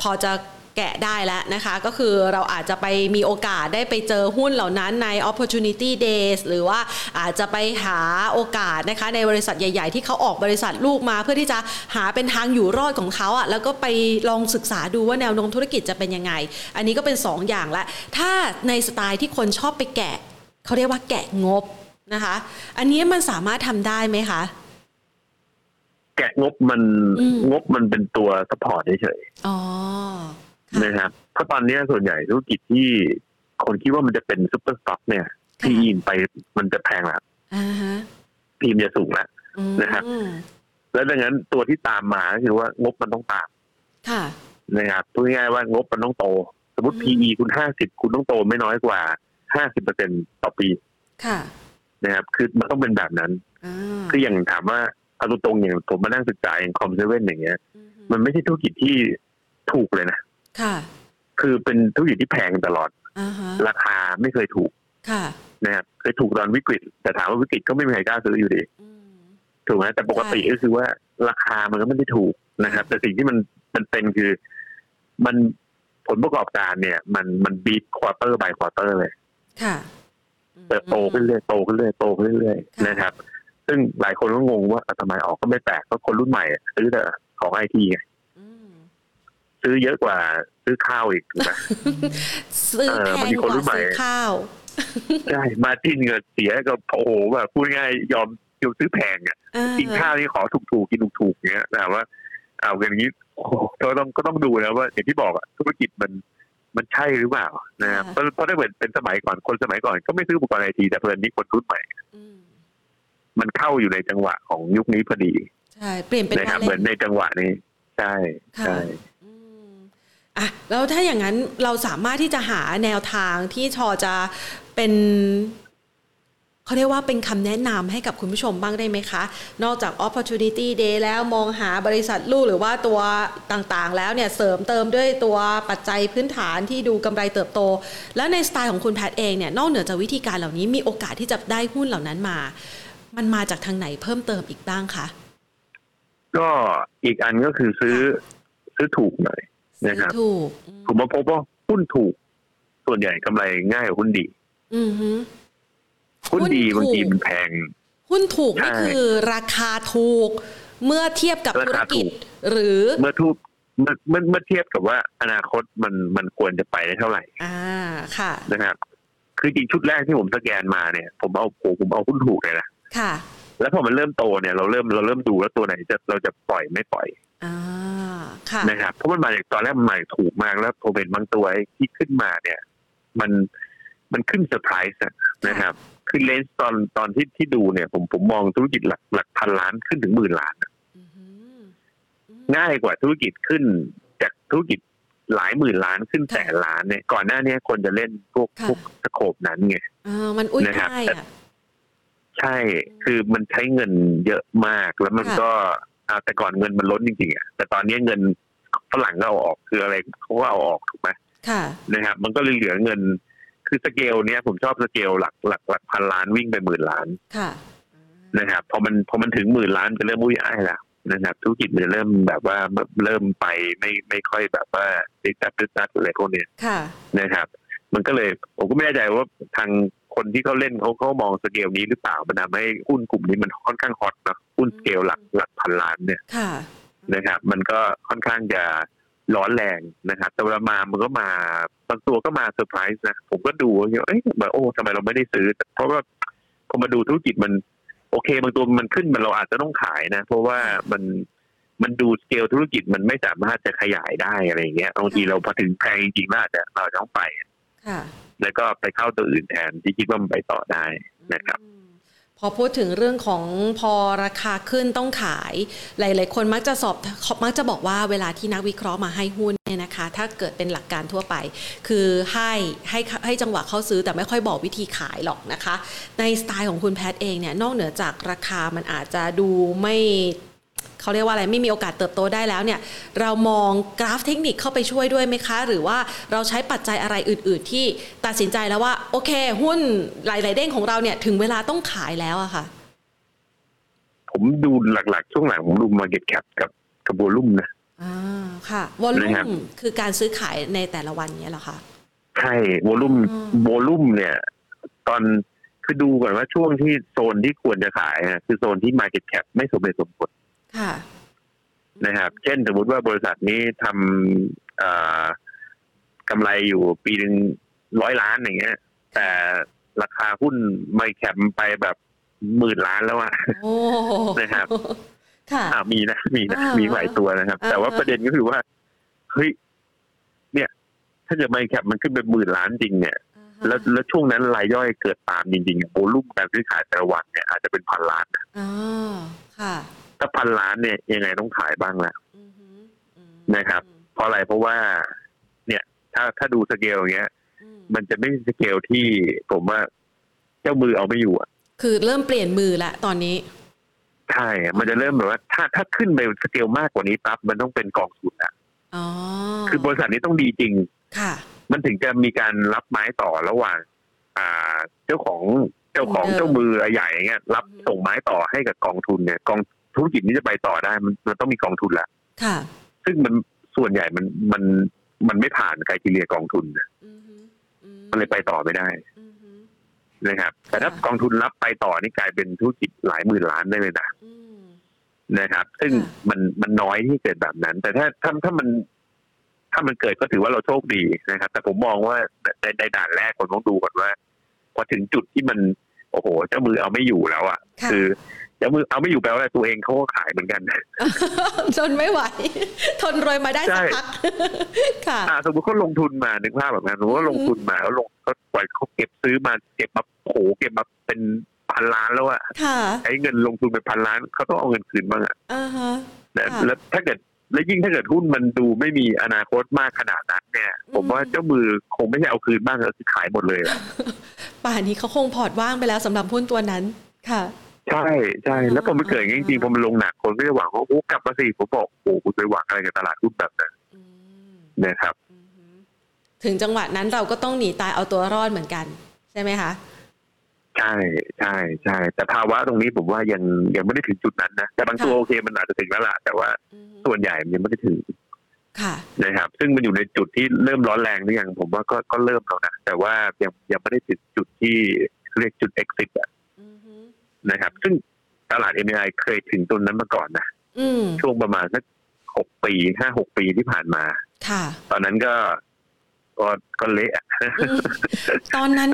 อจะแกะได้แล้วนะคะก็คือเราอาจจะไปมีโอกาสได้ไปเจอหุ้นเหล่านั้นใน opportunity days หรือว่าอาจจะไปหาโอกาสนะคะในบริษัทใหญ่ๆที่เขาออกบริษัทลูกมาเพื่อที่จะหาเป็นทางอยู่รอดของเขาอ่ะแล้วก็ไปลองศึกษาดูว่าแนวโน้มธุรกิจจะเป็นยังไงอันนี้ก็เป็น2อย่างละถ้าในสไตล์ที่คนชอบไปแกะเขาเรียกว่าแกะงบนะคะอันนี้มันสามารถทำได้ไหมคะแกะงบมันเป็นตัวซัพพอร์ตเฉยๆอ๋อนะครับเพราะตอนนี้ส่วนใหญ่ธุรกิจที่คนคิดว่ามันจะเป็นซุปเปอร์สต็อกเนี่ยที่ยินไปมันจะแพงแล้วพีมจะสูงแล้วนะครับแล้วดังนั้นตัวที่ตามมาคือว่างบมันต้องตามนะครับพูดง่ายๆว่างบมันต้องโตสมมติ PE คุณ50คุณต้องโตไม่น้อยกว่า 50% ต่อปีนะครับคือมันต้องเป็นแบบนั้นคืออย่างถามว่าเอาตรงๆอย่างผมมานั่งศึกษาอย่างคอมเซเว่นอย่างเงี้ยมันไม่ใช่ธุรกิจที่ถูกเลยนะคือเป็นธุรกิจที่แพงตลอดราคาไม่เคยถูกนะครับเคยถูกตอนวิกฤตแต่ถามว่าวิกฤตก็ไม่มีใครกล้าซื้ออยู่ดีถูกไหมแต่ปกติก็คือว่าราคามันก็ไม่ได้ถูกนะครับแต่สิ่งที่มันเป็นคือมันผลประกอบการเนี่ยมันบีทควอเตอร์บายควอเตอร์เลยเติบโตขึ้นเรื่อยโตขึ้นเรื่อยโตขึ้นเรื่อยนะครับซึ่งหลายคนก็งงว่าทำไมออกก็ไม่แปลกเพราะคนรุ่นใหม่ซื้อแต่ของไอทีไงซื้อเยอะกว่าซื้อข้าวอีกถูกไหมซื้อแพงกว่าซื้อข้าวใช่มาจิ้นเงินเสียก็โอ้โหแบบพูดง่ายยอมซื้อแพงอ่ะกินข้าวนี่ขอถูกๆกินถูกๆเงี้ยแต่ว่าเอาอย่างนี้ก็ต้องดูนะว่าอย่างที่บอกอ่ะธุรกิจมันใช่หรือเปล่านะครับเพราะถ้าเป็นสมัยก่อนคนสมัยก่อนก็ไม่ซื้ออุปกรณ์ไอทีแต่เพื่อนนี้คนรุ่นใหม่มันเข้าอยู่ในจังหวะของยุคนี้พอดีใช่เปลี่ยนเป็นนะครับเหมือนในจังหวะนี้ใช่ใช่อ่ะแล้วถ้าอย่างนั้นเราสามารถที่จะหาแนวทางที่จะเป็นเขาเรียกว่าเป็นคำแนะนำให้กับคุณผู้ชมบ้างได้ไหมคะนอกจาก opportunity day แล้วมองหาบริษัทลูกหรือว่าตัวต่างๆแล้วเนี่ยเสริมเติมด้วยตัวปัจจัยพื้นฐานที่ดูกำไรเติบโตแล้วในสไตล์ของคุณแพทเองเนี่ยนอกเหนือจากวิธีการเหล่านี้มีโอกาสที่จะได้หุ้นเหล่านั้นมามันมาจากทางไหนเพิ่มเติมอีกบ้างคะก็อีกอันก็คือซื้อถูกหน่อยนะครับผมมาพบว่าหุ้นถูกส่วนใหญ่กำไรง่ายกว่าหุ้นดีหุ้นดีบางทีมันแพงหุ้นถูกนี่คือราคาถูกเมื่อเทียบกับธุรกิจหรือเมื่อเทียบกับว่าอนาคตมันควรจะไปได้เท่าไหร่ค่ะนะครับคือจริงชุดแรกที่ผมสแกนมาเนี่ยผมเอาหุ้นถูกเลยนะค่ะแล้วพอมันเริ่มโตเนี่ยเราเริ่มดูแล้วตัวไหนเราจะปล่อยไม่ปล่อยนะครับเพราะมันมาจากตอนแรกมันใหม่ถูกมากแล้วพอเป็นบางตัวที่ขึ้นมาเนี่ยมันขึ้นเซอร์ไพรส์นะครับคือเลนส์ตอนที่ดูเนี่ยผมมองธุรกิจหลักพันล้านขึ้นถึงหมื่นล้านง่ายกว่าธุรกิจขึ้นจากธุรกิจหลายหมื่นล้านขึ้นแสนล้านเนี่ยก่อนหน้านี้คนจะเล่นพวกสโคปนั้นไงมันอุ้ยนะครับใช่คือมันใช้เงินเยอะมากแล้วมันก็แต่ก่อนเงินมันล้นจริงๆอ่ะแต่ตอนนี้เงินฝรั่งก็เอาออกคืออะไรเขาก็เอาออกถูกไหมนะครับมันก็เลยเหลือเงินคือสเกลเนี้ยผมชอบสเกลหลักพันล้านวิ่งไปหมื่นล้านนะครับพอมันถึงหมื่นล้านจะเริ่มอุ้ยอ้ายแล้วนะครับธุรกิจมันจะเริ่มแบบว่าเริ่มไปไม่ค่อยแบบว่าติดตัดอะไรพวกนี้นะครับมันก็เลยผมก็ไม่แน่ใจว่าทางคนที่เขาเล่นเขามองสเกลนี้หรือเปล่ามันทำให้หุ้นกลุ่มนี้มันค่อนข้างฮอตนะหุ้นสเกลหลักพันล้านเนี่ยนะครับมันก็ค่อนข้างจะ ร้อนแรงนะครับแต่เวลามามันก็มาบางตัวก็มาเซอร์ไพรส์นะผมก็ดูเอ๊ะโอ้ทำไมเราไม่ได้ซื้อเพราะว่าพอมาดูธุรกิจมันโอเคบางตัวมันขึ้นมันเราอาจจะต้องขายนะเพราะว่ามันดูสเกลธุรกิจมันไม่สามารถจะขยายได้อะไรอย่างเงี้ยบางทีเราพอถึงแพงจริงๆเราต้องไปแล้วก็ไปเข้าตัวอื่นแทนที่คิดว่ามันไปต่อได้นะครับพอพูดถึงเรื่องของพอราคาขึ้นต้องขายหลายๆคนมักจะบอกว่าเวลาที่นักวิเคราะห์มาให้หุ้นเนี่ยนะคะถ้าเกิดเป็นหลักการทั่วไปคือให้จังหวะเข้าซื้อแต่ไม่ค่อยบอกวิธีขายหรอกนะคะในสไตล์ของคุณแพทเองเนี่ยนอกเหนือจากราคามันอาจจะดูไม่เขาเรียกว่าอะไรไม่มีโอกาสเติบโตได้แล้วเนี่ยเรามองกราฟเทคนิคเข้าไปช่วยด้วยไหมคะหรือว่าเราใช้ปัจจัยอะไรอื่นๆที่ตัดสินใจแล้วว่าโอเคหุ้นหลายๆเด้งของเราเนี่ยถึงเวลาต้องขายแล้วอะค่ะผมดูหลักๆช่วงหลังผมดู Market Cap กับ Volume นะค่ะ Volume คือการซื้อขายในแต่ละวันเงี้ยเหรอคะใช่ Volume เนี่ยตอนคือดูก่อนว่าช่วงที่โซนที่ควรจะขายนะคือโซนที่ Market Cap ไม่สมเหตุสมผลค่ะนะครับเช่นสมมุติว่าบริษัทนี้ทำกำไรอยู่ปีนึง100 ล้านอย่างเงี้ยแต่ราคาหุ้นไม่แคมไปแบบ10,000 ล้านแล้วอ่ะโอ้นะครับค่ะมีนะมีหลายตัวนะครับแต่ว่าประเด็นก็คือว่าเฮ้ยเนี่ยถ้าจะไม่แคมมันขึ้นเป็น10,000 ล้านจริงเนี่ยแล้วช่วงนั้นรายย่อยเกิดตามจริงๆโวลุ่มการซื้อขายแต่ละวันเนี่ยอาจจะเป็น1,000 ล้านนะอ๋อค่ะถ้า1,000 ล้านเนี่ยยังไงต้องขายบ้างแหละนะครับเพราะอะไรเพราะว่าเนี่ยถ้าดูสเกลอย่างเงี้ยมันจะไม่ใช่สเกลที่ผมว่าเจ้ามือเอาไม่อยู่อ่ะคือเริ่มเปลี่ยนมือละตอนนี้ใช่มันจะเริ่มแบบว่าถ้าขึ้นไปสเกลมากกว่านี้ปั๊บมันต้องเป็นกองทุนอ่ะอ๋อคือบริษัทนี้ต้องดีจริงค่ะมันถึงจะมีการรับไม้ต่อระหว่างเจ้าของเจ้ามือใหญ่อย่างเงี้ยรับส่งไม้ต่อให้กับกองทุนเนี่ยกองธุรกิจนี้จะไปต่อได้มันต้องมีกองทุนละค่ะซึ่งมันส่วนใหญ่มันไม่ผ่านไครทีเรียกองทุนมันเลยไปต่อไม่ได้นะครับแต่ถ้ากองทุนรับไปต่อนี่กลายเป็นธุรกิจหลายหมื่นล้านได้เลยนะนะครับซึ่งมันน้อยที่เกิดแบบนั้นแต่ถ้ามันเกิดก็ถือว่าเราโชคดีนะครับแต่ผมมองว่าในด่านแรกคนต้องดูก่อนว่าพอถึงจุดที่มันโอ้โหเจ้ามือเอาไม่อยู่แล้วอ่ะคือเจ้ามือเอาไม่อยู่แปลว่าอะไรตัวเองเขาก็ขายเหมือนกันจนไม่ไหวทนรวยมาได้สักพักค่ะสมมติเขาลงทุนมานึกภาพแบบนั้นสมมติว่าลงทุนมาแล้วลงเขาปล่อยเขาเก็บซื้อมาเก็บมาเป็น1,000 ล้านแล้วอ่ะไอ้เงินลงทุนเป็น1,000 ล้านเขาต้องเอาเงินคืนบ้างอ่ะแล้วถ้าเกิดหุ้นมันดูไม่มีอนาคตมากขนาดนั้นเนี่ยผมว่าเจ้ามือคงไม่ได้เอาคืนบ้างแล้วขายหมดเลยป่านนี้เขาคงพอร์ตว่างไปแล้วสำหรับหุ้นตัวนั้นค่ะใช่แล้วพอมันเกิดอย่างนี้จริงๆพอมันลงหนักคนก็จะหวังว่าโอ้กลับมาสิผมบอกโอ้คุณไปหวังอะไรกับตลาดหุ้นแบบนั้นนะครับถึงจังหวะนั้นเราก็ต้องหนีตายเอาตัวรอดเหมือนกันใช่ไหมคะใช่แต่ภาวะตรงนี้ผมว่ายังไม่ได้ถึงจุดนั้นนะแต่บางตัวโอเคมันอาจจะถึงแล้วล่ะแต่ว่าส่วนใหญ่มันยังไม่ได้ถึงนะครับซึ่งมันอยู่ในจุดที่เริ่มร้อนแรงหรือยังผมว่าก็เริ่มแล้วนะแต่ว่ายังไม่ได้ถึงจุดที่เรียกจุด exit อ่ะนะครับซึ่งตลาด MAI เคยถึงต้นนั้นมาก่อนนะช่วงประมาณสัก5-6 ปีที่ผ่านมาตอนนั้นก็เละตอนนั้น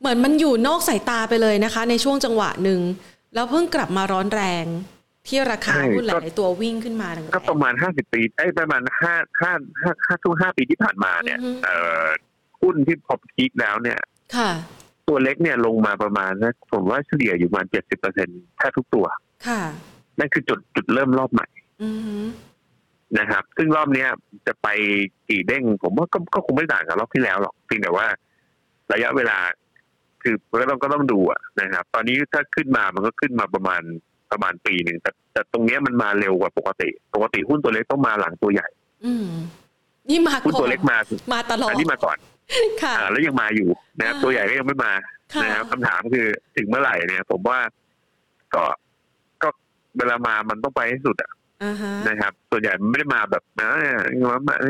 เหมือนมันอยู่นอกสายตาไปเลยนะคะในช่วงจังหวะหนึ่งแล้วเพิ่งกลับมาร้อนแรงที่ราคาหุ้นหลายตัววิ่งขึ้นมาก็ประมาณ50 ปีประมาณ5 ปีที่ผ่านมาเนี่ยหุ้นที่พอพีคแล้วเนี่ยค่ะตัวเล็กเนี่ยลงมาประมาณนะผมว่าเฉลี่ยอยู่ประมาณ 70% แทบทุกตัวค่ะนั่นคือจุดเริ่มรอบใหม่นะครับซึ่งรอบเนี้ยจะไปกี่เด้งผมว่าก็คงไม่ต่างกับรอบที่แล้วหรอกเพียงแต่ว่าระยะเวลาคือก็ต้องดูอ่ะนะครับตอนนี้ถ้าขึ้นมามันก็ขึ้นมาประมาณปีนึงแต่ตรงเนี้ยมันมาเร็วกว่าปกติหุ้นตัวเล็กต้องมาหลังตัวใหญ่นี่มาหุ้นตัวเล็กมาตลอดอันนี้มาก่อนค่ะแล้วยังมาอยู่นะครับตัวใหญ่ก็ยังไม่มานะครับคำถามคือถึงเมื่อไหร่เนี่ยผมว่าก็เวลามามันต้องไปให้สุดอ่ะนะครับส่วนใหญ่มันไม่ได้มาแบบนะ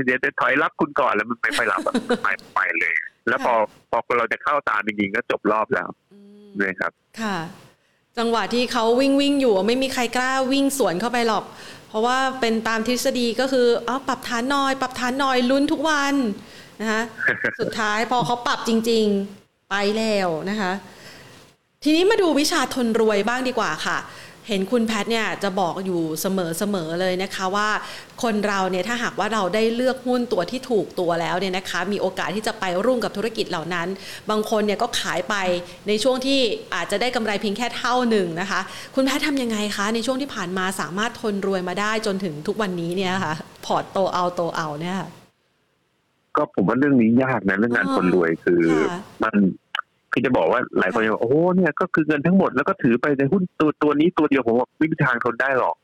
เดี๋ยวจะถอยรับคุณก่อนแล้วมันไม่ไปรับแบบไปเลยแล้วพอเราจะเข้าตามจริงๆก็จบรอบแล้วนะครับค่ะจังหวะที่เขาวิ่งอยู่ไม่มีใครกล้าวิ่งสวนเข้าไปหรอก เพราะว่าเป็นตามทฤษฎีก็คือปรับฐานหน่อยปรับฐานหน่อยลุ้นทุกวันนะคะสุดท้ายพอเขาปรับจริงๆไปแล้วนะคะทีนี้มาดูวิชาทนรวยบ้างดีกว่าค่ะเห็นคุณแพทเนี่ยจะบอกอยู่เสมอๆเลยนะคะว่าคนเราเนี่ยถ้าหากว่าเราได้เลือกหุ้นตัวที่ถูกตัวแล้วเนี่ยนะคะมีโอกาสที่จะไปรุ่งกับธุรกิจเหล่านั้นบางคนเนี่ยก็ขายไปในช่วงที่อาจจะได้กำไรเพียงแค่เท่าหนึ่งนะคะคุณแพททำยังไงคะในช่วงที่ผ่านมาสามารถทนรวยมาได้จนถึงทุกวันนี้เนี่ยค่ะพอร์ตโตเอาเนี่ยก็ผมว่าเรื่องนี้ยากนะเรื่องการทนรวยคือมันคือจะบอกว่าหลายคนจะบอกโอ้เนี่ยก็คือเงินทั้งหมดแล้วก็ถือไปในหุ้นตัวนี้ตัวเดียวผมว่าไม่มีทางทนได้หรอก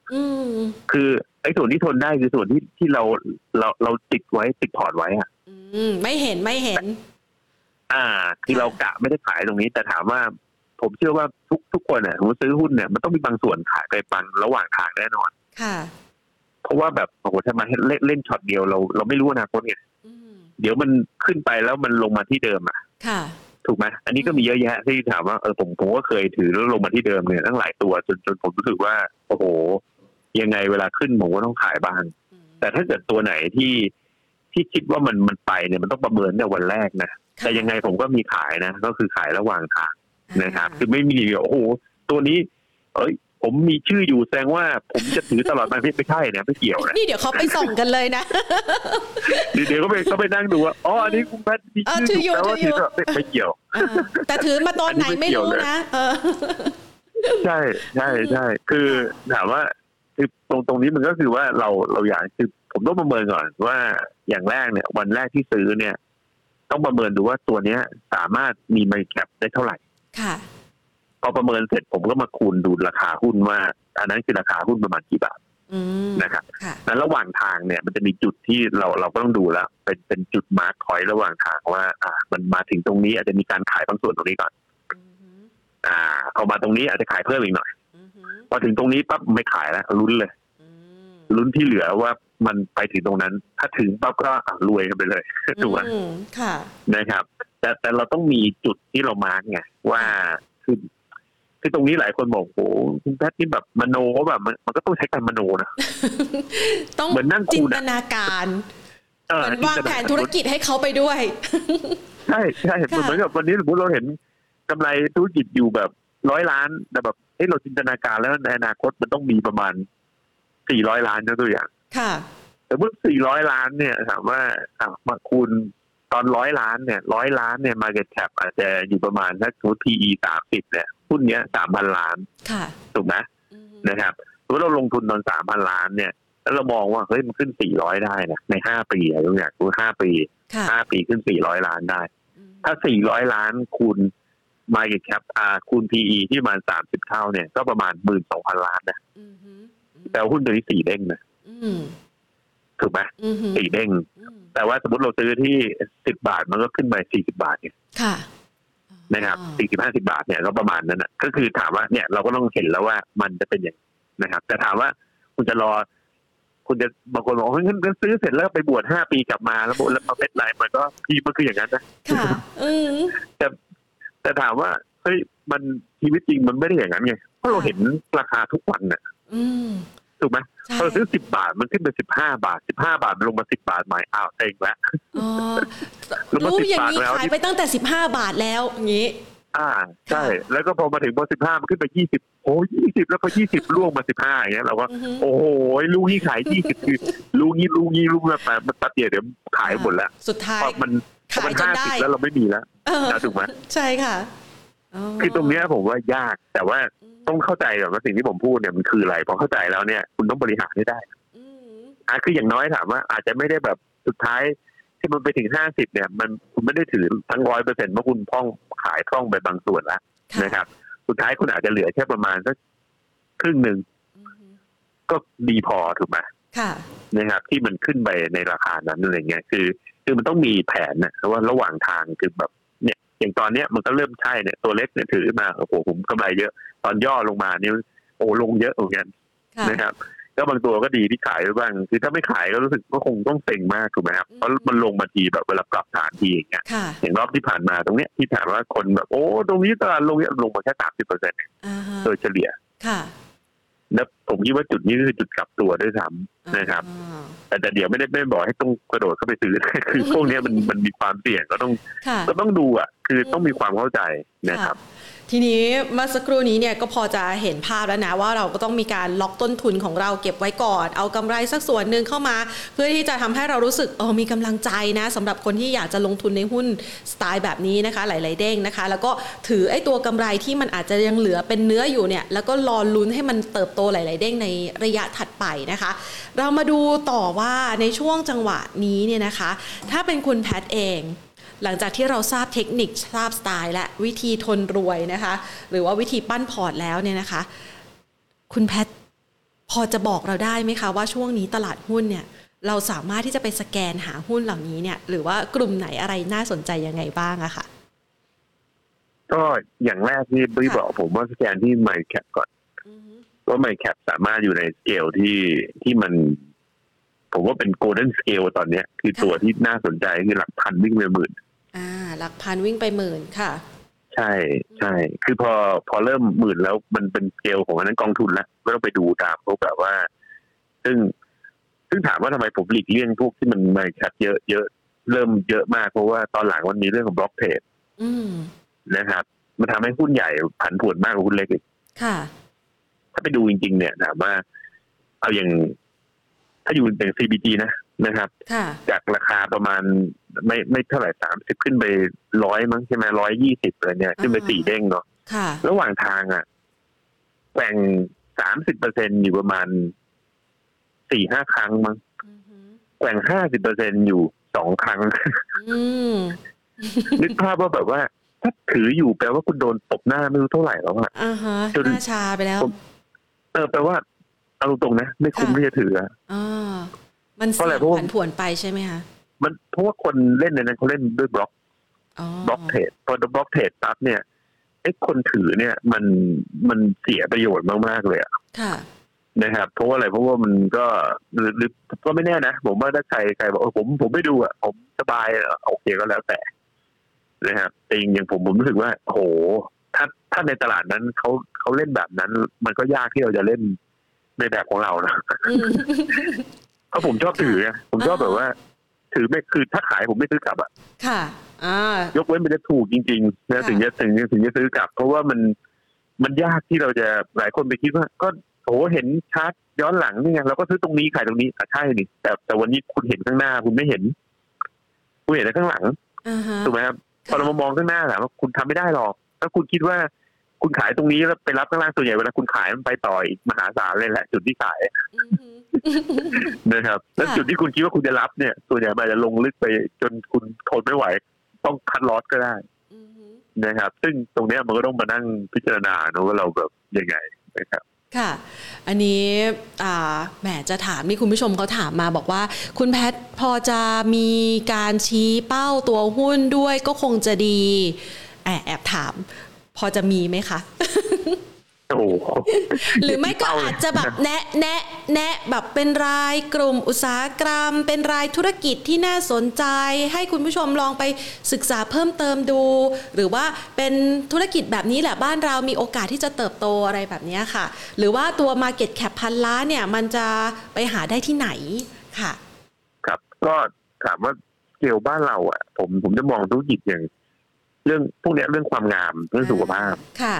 คือไอ้ส่วนที่ทนได้คือส่วนที่เราติดไว้ติดพอร์ตไว้อ่ะไม่เห็นคือเรากะไม่ได้ขายตรงนี้แต่ถามว่าผมเชื่อว่าทุกคนเนี่ยผมซื้อหุ้นเนี่ยมันต้องมีบางส่วนขายไปบางระหว่างทางแน่นอนค่ะเพราะว่าแบบโอ้โหถ้ามาเล่นช็อตเดียวเราไม่รู้อนาคตไงเดี๋ยวมันขึ้นไปแล้วมันลงมาที่เดิมอ่ะค่ะถูกไหมอันนี้ก็มีเยอะแยะที่ถามว่าผมก็เคยถือแล้วลงมาที่เดิมเนี่ยตั้งหลายตัวจนผมรู้สึกว่าโอ้โหยังไงเวลาขึ้นผมก็ต้องขายบ้างแต่ถ้าเกิดตัวไหนที่คิดว่ามันไปเนี่ยมันต้องประเมินในวันแรกนะแต่ยังไงผมก็มีขายนะก็คือขายระหว่างทางนะครับคือไม่มีโอ้โหตัวนี้ผมมีชื่ออยู่แสดงว่าผมจะถือตลอดไปไม่ใช่นะไม่เกี่ยวนะนี่เดี๋ยวเขาไปส่งกันเลยนะเดี๋ยวก็ไปนั่งดูว่าอ๋ออันนี้คุณแพทมีชื่ออยู่แล้วถือไม่เกี่ยวแต่ถือมาตอนไหนไม่รู้นะใช่ใช่คือถามว่าคือตรงนี้มันก็คือว่าเราอยากคือผมต้องประเมินก่อนว่าอย่างแรกเนี่ยวันแรกที่ซื้อเนี่ยต้องประเมินดูว่าตัวเนี้ยสามารถมีไมล์แคปได้เท่าไหร่ค่ะพอประเมินเสร็จผมก็มาคูณดูราคาหุ้นว่าอันนั้นคือราคาหุ้นประมาณกี่บาทนะครับแล้วระหว่างทางเนี่ยมันจะมีจุดที่เราก็ต้องดูแล้วเป็นจุดมาร์คพอยต์ระหว่างทางว่ามันมาถึงตรงนี้อาจจะมีการขายบางส่วนตรงนี้ก่อนเอามาตรงนี้อาจจะขายเพิ่มอีกหน่อยพอถึงตรงนี้ปั๊บไม่ขายแล้วลุ้นเลยลุ้นที่เหลือว่ามันไปถึงตรงนั้นถ้าถึงปั๊บก็รวยกันไปเลยถูกไหมนะครับแต่เราต้องมีจุดที่เรามาร์คไงว่าคือตรงนี้หลายคนบอกโอ้คุณแพทนี่แบบมโนก็แบบมันก็ต้องใช้การมโนนะต้องเหมือนนั่งจินตนาการวางแผนธุรกิจให้เขาไปด้วยใช่ใช่เหมือนกับวันนี้สมมติเราเห็นกำไรธุรกิจอยู่แบบ100 ล้านแต่แบบเราจินตนาการแล้วในอนาคตมันต้องมีประมาณ400 ล้านยกตัวอย่างค่ะแต่เมื่อ400 ล้านเนี่ยถามว่ามาคูณตอน100 ล้านเนี่ย100 ล้านเนี่ย market cap อาจจะอยู่ประมาณสัก PE 30เนี่ยหุ้นเนี้ย 3,000 ล้านค่ะถูกมั้ยนะครับสมมุติเราลงทุนตอน 3,000 ล้านเนี่ยแล้วเรามองว่าเฮ้ยมันขึ้น400ได้นะใน5ปีอ่ะอย่างกู5ปี5ปีขึ้น400ล้านได้ถ้า400ล้านคูณ market cap คูณ PE ที่ประมาณ30เท่าเนี่ยก็ประมาณ 12,000 ล้านนะแต่หุ้นตัวนี้4เด้งนะถูกไหม4เด้งแต่ว่าสมมติเราซื้อที่10 บาทมันก็ขึ้นไป40 บาทเนี่ยค่ะนะครับ40-50 บาทเนี่ยก็ประมาณนั้นนะก็คือถามว่าเนี่ยเราก็ต้องเห็นแล้วว่ามันจะเป็นอย่างนะครับแต่ถามว่าคุณจะรอคุณจะบางคนบอกว่าเงินซื้อเสร็จแล้วไปบวช5 ปีกลับมาแล้วมาเป็นไรมันก็พี่มันคืออย่างนั้นนะค่ะแต่ถามว่าเฮ้ยมันชีวิตจริงมันไม่ได้อย่างนั้นไงเพราะเราเห็นราคาทุกวันน่ะถูกไหมพอซื้อ10 บาทมันขึ้นไป15 บาท15 บาทลงมา10 บาทใหม่อ้าวเต็งแล้วรู้อย่างนี้ขายไปตั้งแต่15 บาทแล้วอย่างนี้ใช่แล้วก็พอมาถึงพอ15มันขึ้นไป20โอ้20แล้วพอ20ล่วงมา15อย่างเงี้ยเราก็โอ้โหลูกนี้ขาย20คือลูกนี้ลูกละมันตัดเดียวเดี๋ยวขายหมดแล้วสุดท้ายขายจนได้แล้วเราไม่มีแล้วถูกไหมใช่ค่ะคือตรงนี้ผมว่ายากแต่ว่าต้องเข้าใจก่อนว่าสิ่งที่ผมพูดเนี่ยมันคืออะไรพอเข้าใจแล้วเนี่ยคุณต้องบริหารให้ได้คืออย่างน้อยถามว่าอาจจะไม่ได้แบบสุดท้ายที่มันไปถึง50เนี่ยมันคุณไม่ได้ถือทั้ง 100% เพราะคุณพร่องขายพร่องไปบางส่วนแล้วนะครับสุดท้ายคุณอาจจะเหลือแค่ประมาณสักครึ่งนึงก็ดีพอถูกมั้ยค่ะนะครับที่มันขึ้นไปในราคานั้นอะไรเงี้ยคือมันต้องมีแผนนะเพราะว่าระหว่างทางคือแบบอย่างตอนนี้มันก็เริ่มใช่เนี่ยตัวเล็กเนี่ยถือมาโอ้โหผมกำไรเยอะตอนย่อลงมานี่โอ้ลงเยอะเหมือนกันนะครับแล้วบางตัวก็ดีที่ขายไปบ้างคือถ้าไม่ขายก็รู้สึกก็คงต้องเซ็งมากถูกไหมครับเพราะมันลงมาทีแบบเวลาปรับฐานทีอย่างเงี้ยอย่างรอบที่ผ่านมาตรงเนี้ยที่ถามว่าคนแบบโอ้ตรงนี้ตลาดลงมาแค่ 30% โดยเฉลี่ย แล้วผมคิดว่าจุดนี้คือจุดกลับตัวด้วยซ้ำนะครับแต่เดี๋ยวไม่บอกให้ต้องกระโดดเข้าไปซื้อคือพวกนี้มันมีความเสี่ยงก็ต้องดูอ่ะคือต้องมีความเข้าใจนะครับทีนี้เมื่อสักครู่นี้เนี่ยก็พอจะเห็นภาพแล้วนะว่าเราก็ต้องมีการล็อกต้นทุนของเราเก็บไว้ก่อนเอากำไรสักส่วนนึงเข้ามาเพื่อที่จะทำให้เรารู้สึกมีกำลังใจนะสำหรับคนที่อยากจะลงทุนในหุ้นสไตล์แบบนี้นะคะหลายๆเด้งนะคะแล้วก็ถือไอ้ตัวกำไรที่มันอาจจะยังเหลือเป็นเนื้ออยู่เนี่ยแล้วก็รอลุ้นให้มันเติบโตหลายๆเด้งในระยะถัดไปนะคะเรามาดูต่อว่าในช่วงจังหวะนี้เนี่ยนะคะถ้าเป็นคุณแพทเองหลังจากที่เราทราบเทคนิคทราบสไตล์และวิธีทนรวยนะคะหรือว่าวิธีปั้นพอร์ตแล้วเนี่ยนะคะคุณแพทพอจะบอกเราได้ไหมคะว่าช่วงนี้ตลาดหุ้นเนี่ยเราสามารถที่จะไปสแกนหาหุ้นเหล่านี้เนี่ยหรือว่ากลุ่มไหนอะไรน่าสนใจยังไงบ้างอะค่ะก็อย่างแรกที่พี่บอกผมว่าสแกนที่ MAI แคปก่อนว่า MAI แคปสามารถอยู่ในสเกลที่มันผมว่าเป็น golden scale ตอนนี้คือตัวที่น่าสนใจคือหลักพันวิ่งไปหมื่นหลักพันวิ่งไปหมื่นค่ะใช่ใช่คือพอเริ่มหมื่นแล้วมันเป็นสเกลของอันนั้นกองทุนแล้วก็ต้องไปดูตามพวกแบบว่าซึ่งถามว่าทำไมผมหลีกเลี่ยงพวกที่มันมาชัดเยอะเยอะเริ่มเยอะมากเพราะว่าตอนหลังมันมีเรื่องของบล็อกเทรดนะครับมันทำให้หุ้นใหญ่ผันผวนมากกว่าหุ้นเล็กอีกค่ะถ้าไปดูจริงๆเนี่ยถามว่าเอาอย่างถ้าอยู่เป็น CBT นะครับจากราคาประมาณไม่เท่าไหร่30ขึ้นไป100มั้งใช่ไหม120อะไรเนี่ยขึ้นไป4เด้งเนาะระหว่างทางอ่ะแบ่ง 30% อยู่ประมาณ 4-5 ครั้งมั้งแบ่ง 50% อยู่2ครั้งนึกภาพว่าแบบว่าถ้าถืออยู่แปลว่าคุณโดนตบหน้าไม่รู้เท่าไหร่แล้วอ่ะจนหน้าชาไปแล้วแปลว่าเอาตรงๆนะไม่คุ้มที่จะถืออ่ะมันเสี่ยงผันผวนไปใช่ไหมคะมันเพราะว่าคนเล่นในนั้นเขาเล่นด้วยบล็อกเทรดพอบล็อกเทรดปั๊บเนี่ยไอ้คนถือเนี่ยมันเสียประโยชน์มากๆเลยอ่ะนะครับเพราะว่าอะไรเพราะว่ามันก็หรือก็ไม่แน่นะผมว่าถ้าใครบอกผมไม่ดูอ่ะผมสบายโอเคก็แล้วแต่นะครับแต่อย่างผมรู้สึกว่าโหถ้าในตลาดนั้นเขาเล่นแบบนั้นมันก็ยากที่เราจะเล่นในแบบของเรานะเพราะผมชอบถือผมชอบแบบว่าถือไม่คือถ้าขายผมไม่ซื้อกลับอ่ะค่ะยกเว้นมันจะถูกจริงๆนะถึงจะซื้อกลับเพราะว่ามันยากที่เราจะหลายคนไปคิดว่าก็โหเห็นชาร์ตย้อนหลังนี่ไงเราก็ซื้อตรงนี้ขายตรงนี้อ่ะใช่นี่แต่วันนี้คุณเห็นข้างหน้าคุณไม่เห็นคุณเห็นแต่ข้างหลังถูกไหมครับพอเรามองข้างหน้าแล้วคุณทำไม่ได้หรอกถ้าคุณคิดว่าคุณขายตรงนี้แล้วไปรับข้างล่างส่วนใหญ่เวลาคุณขายมันไปต่ออีกมหาศาลเลยแหละจุดที่ขายนะครับแล้วจุดที่คุณคิดว่าคุณจะรับเนี่ยส่วนใหญ่มันจะลงลึกไปจนคุณทนไม่ไหวต้องคัดลอสก็ได้นะครับซึ่งตรงนี้มันก็ต้องมานั่งพิจารณาเนอะว่าเราแบบยังไงนะครับค่ะอันนี้แหมจะถามนี่คุณผู้ชมเขาถามมาบอกว่าคุณแพทพอจะมีการชี้เป้าตัวหุ้นด้วยก็คงจะดีแอบถามพอจะมีไหมคะหรือไม่ก็อาจจะแบบแนะแบบเป็นรายกลุ่มอุตสาหกรรมเป็นรายธุรกิจที่น่าสนใจให้คุณผู้ชมลองไปศึกษาเพิ่มเติมดูหรือว่าเป็นธุรกิจแบบนี้แหละบ้านเรามีโอกาสที่จะเติบโตอะไรแบบนี้ค่ะหรือว่าตัว Market Cap 1,000 ล้านเนี่ยมันจะไปหาได้ที่ไหนค่ะครับก็ถามว่าเกี่ยวบ้านเราอ่ะผมจะมองธุรกิจอย่างเรื่องพวกนี้เรื่องความงามเรื่องสุขภาพค่ะ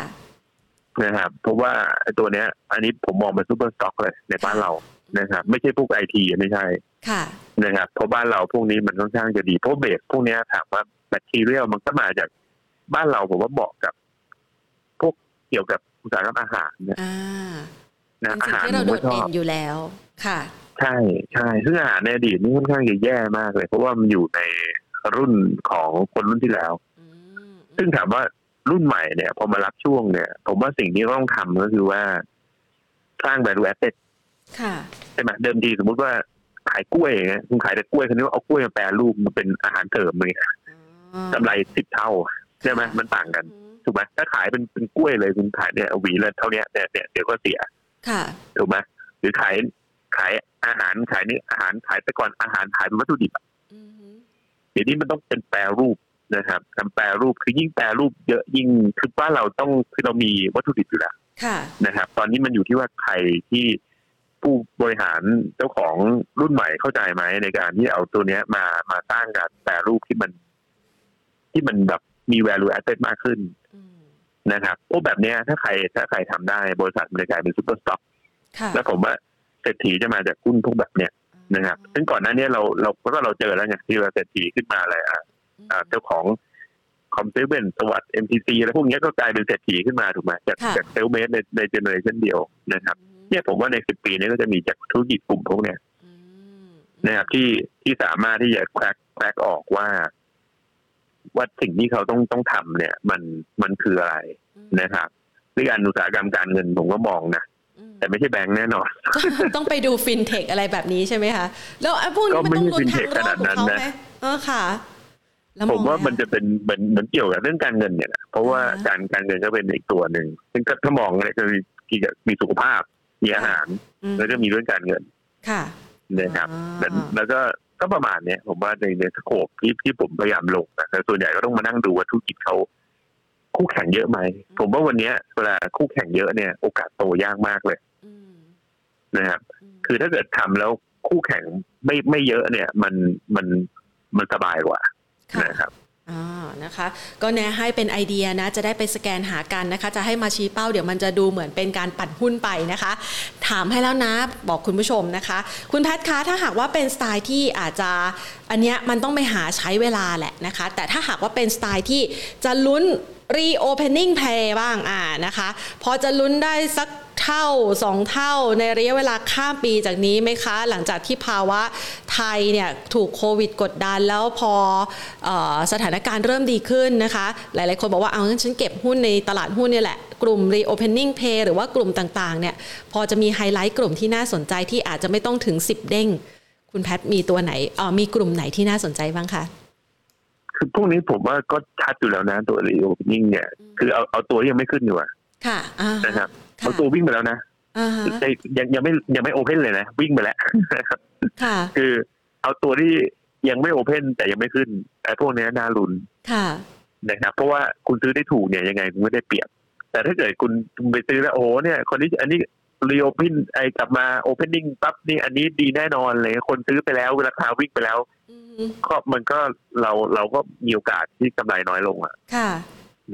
นะครับเพราะว่าไอ้ตัวเนี้ยอันนี้ผมมองเป็นซุปเปอร์สต็อกเลยในบ้านเรานะครับไม่ใช่พวก IT ไม่ใช่ค่ะนะครับเพราะบ้านเราพวกนี้มันค่อนข้างจะดีเพราะเบสพวกนี้ถามว่าแมททีเรียลมันก็มาจากบ้านเราผมว่าเหมาะกับพวกเกี่ยวกับอุตสาหกรรมอาหารเนี่ยนะอาหารที่เราโดดเด่นอยู่แล้วค่ะใช่ใช่ซึ่งอาหารในอดีตนี่ค่อนข้างจะแย่มากเลยเพราะว่ามันอยู่ในรุ่นของคนรุ่นที่แล้วซึ่งถามว่ารุ่นใหม่เนี่ยพอมารับช่วงเนี่ยผมว่าสิ่งที่ต้องทำก็คือว่าสร้าง value added ค่ะใช่ไหมเดิมทีสมมุติว่าขายกล้วยอย่างเงี้ยคุณขายแต่กล้วยคันนี้เอากล้วยมาแปรรูปมาเป็นอาหารเสริมอะไรเงี้ยกำไร10เท่าใช่ไหมมันต่างกันถูกไหมถ้าขายเป็นกล้วยเลยคุณขายเนี่ยหวีละเท่านี้เนี่ยเดี๋ยวก็เสียค่ะถูกไหมหรือขายอาหารขายนี่อาหารขายแต่ก่อนอาหารขายเป็นวัตถุดิบเดี๋ยวนี้มันต้องเป็นแปรรูปนะครับการแปรรูปคือยิ่งแปรรูปเยอะยิ่งคือบ้านเราต้องคือเรามีวัตถุดิบอยู่แล้ว นะครับตอนนี้มันอยู่ที่ว่าใครที่ผู้บริหารเจ้าของรุ่นใหม่เข้าใจไหมในการที่เอาตัวนี้มาสร้างการแปรรูปที่มันแบบมี value added มากขึ้นนะครับโอ้แบบนี้ถ้าใครทำได้บริษัทมันจะกลายเป็นซุปเปอร์สต็อกแล้วผมว่าเศรษฐีจะมาจากหุ้นพวกแบบเนี้ยนะครับซึ่งก่อนหน้านี้เราเจอแล้วไงที่ว่าเศรษฐีขึ้นมาอะไรเจ้าของคอมเซเว่นสวัสด์ MTC อะไรพวกนี้ก็กลายเป็นเศรษฐีขึ้นมาถูกไหมจากเซลเมสในเจเนอเรชั่นเดียวนะครับเนี่ยผมว่าใน10ปีนี้ก็จะมีจากธุรกิจกลุ่มพวกเนี้ยนะครับที่สามารถที่จะแคร็กออกว่าสิ่งที่เขาต้องทำเนี่ยมันคืออะไรนะครับในการอุตสาหกรรมการเงินผมก็มองนะแต่ไม่ใช่แบงค์แน่นอน ต้องไปดูฟินเทคอะไรแบบนี้ใช่ไหมคะแล้วพวกนี้มันต้องลุ้นทางรอบของเขาไหมค่ะผมว่ามันจะเป็นเหมือนเกี่ยวกับเรื่องการเงินเนี่ยนะเพราะว่าการเงินก็เป็นอีกตัวหนึ่งซึ่งถ้ามองอะไรก็มีสุขภาพมีอาหารแล้วก็มีเรื่องการเงินค่ะนะครับแล้วก็ประมาณนี้ผมว่าในสโคปที่ผมพยายามลงนะส่วนใหญ่ก็ต้องมานั่งดูว่าธุรกิจเขาคู่แข่งเยอะไหมผมว่าวันนี้เวลาคู่แข่งเยอะเนี่ยโอกาสโตยากมากเลยนะครับคือถ้าเกิดทำแล้วคู่แข่งไม่เยอะเนี่ยมันสบายกว่านะครับนะคะก็แนะให้เป็นไอเดียนะจะได้ไปสแกนหากันนะคะจะให้มาชี้เป้าเดี๋ยวมันจะดูเหมือนเป็นการปั่นหุ้นไปนะคะถามให้แล้วนะบอกคุณผู้ชมนะคะคุณแพทคะถ้าหากว่าเป็นสไตล์ที่อาจจะอันเนี้ยมันต้องไปหาใช้เวลาแหละนะคะแต่ถ้าหากว่าเป็นสไตล์ที่จะลุ้น reopening play บ้างนะคะพอจะลุ้นได้สักเท่า2เท่าในระยะเวลาข้ามปีจากนี้ไหมคะหลังจากที่ภาวะไทยเนี่ยถูกโควิดกดดันแล้วพอสถานการณ์เริ่มดีขึ้นนะคะหลายๆคนบอกว่าเอางั้นฉันเก็บหุ้นในตลาดหุ้นเนี่ยแหละกลุ่ม reopening play หรือว่ากลุ่มต่างๆเนี่ยพอจะมีไฮไลท์กลุ่มที่น่าสนใจที่อาจจะไม่ต้องถึง10เด้งคุณแพทมีตัวไหนมีกลุ่มไหนที่น่าสนใจบ้างคะคือพวกนี้ผมว่าก็ชัดอยู่แล้วนะตัว reopening เนี่ยคือเอาตัวที่ยังไม่ขึ้นอยู่อ่ะค่ะนะครับเขาตัววิ่งไปแล้วนะยังไม่โอเพนเลยนะวิ่งไปแล้วคือเอาตัวที่ยังไม่โอเพนแต่ยังไม่ขึ้นแต่พวกนี้น่าลุ้นนะครับเพราะว่าคุณซื้อได้ถูกเนี่ยยังไงคุณไม่ได้เปรียบแต่ถ้าเกิดคุณไปซื้อแล้วโอ้เนี่ยคนนี้อันนี้รีโอเพนไอกลับมาโอเพนนิ่งปั๊บนี่อันนี้ดีแน่นอนเลยคนซื้อไปแล้วราคาวิ่งไปแล้วก็มันก็เราก็มีโอกาสที่กำไรน้อยลงอ่ะ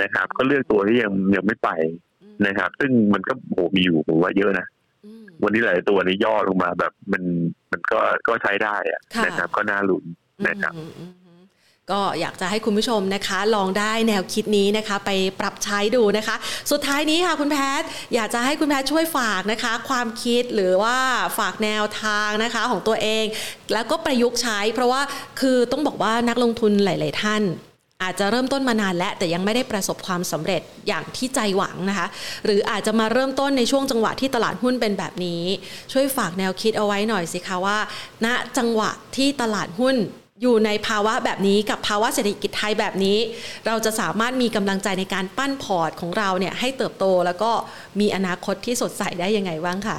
นะครับก็เลือกตัวที่ยังไม่ไปนะครับซึ่งมันก็โหมีอยู่ผมว่าเยอะนะวันนี้หลายตัวนี้ย่อลงมาแบบมันก็ใช้ได้อะนะครับก็น่าลุ้นนะครับก็อยากจะให้คุณผู้ชมนะคะลองได้แนวคิดนี้นะคะไปปรับใช้ดูนะคะสุดท้ายนี้ค่ะคุณแพทอยากจะให้คุณแพทช่วยฝากนะคะความคิดหรือว่าฝากแนวทางนะคะของตัวเองแล้วก็ประยุกต์ใช้เพราะว่าคือต้องบอกว่านักลงทุนหลายๆท่านอาจจะเริ่มต้นมานานแล้วแต่ยังไม่ได้ประสบความสำเร็จอย่างที่ใจหวังนะคะหรืออาจจะมาเริ่มต้นในช่วงจังหวะที่ตลาดหุ้นเป็นแบบนี้ช่วยฝากแนวคิดเอาไว้หน่อยสิคะว่าณจังหวะที่ตลาดหุ้นอยู่ในภาวะแบบนี้กับภาวะเศรษฐกิจไทยแบบนี้เราจะสามารถมีกำลังใจในการปั้นพอร์ตของเราเนี่ยให้เติบโตแล้วก็มีอนาคตที่สดใสได้ยังไงบ้างคะ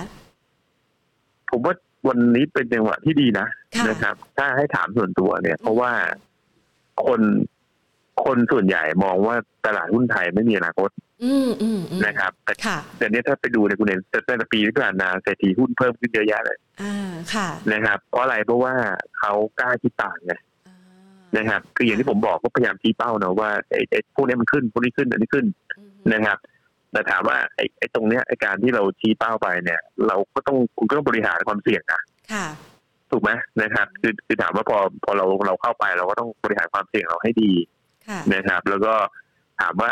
ผมว่าวันนี้เป็นจังหวะที่ดีนะนะครับถ้าให้ถามส่วนตัวเนี่ยเพราะว่าคนส่วนใหญ่มองว่าตลาดหุ้นไทยไม่มีอนาคตนะครับแต่เนี้ยถ้าไปดูในคุณเห็นตั้งแต่ปีที่ผ่านมาเศรษฐีหุ้นเพิ่มขึ้นเยอะแยะเลยนะครับเพราะอะไรเพราะว่าเขากล้าคิดต่างไงนะครับคืออย่างที่ผมบอกก็พยายามชี้เป้าเนาะว่าไอ้พวกนี้มันขึ้นพวกนี้ขึ้นอันนี้ขึ้นนะครับแต่ถามว่าไอ้ตรงเนี้ยไอ้การที่เราชี้เป้าไปเนี่ยเราก็ต้องคุณก็ต้องบริหารความเสี่ยงนะถูกไหมนะครับคือถามว่าพอเราเข้าไปเราก็ต้องบริหารความเสี่ยงเราให้ดีนะครับแล้วก็ถามว่า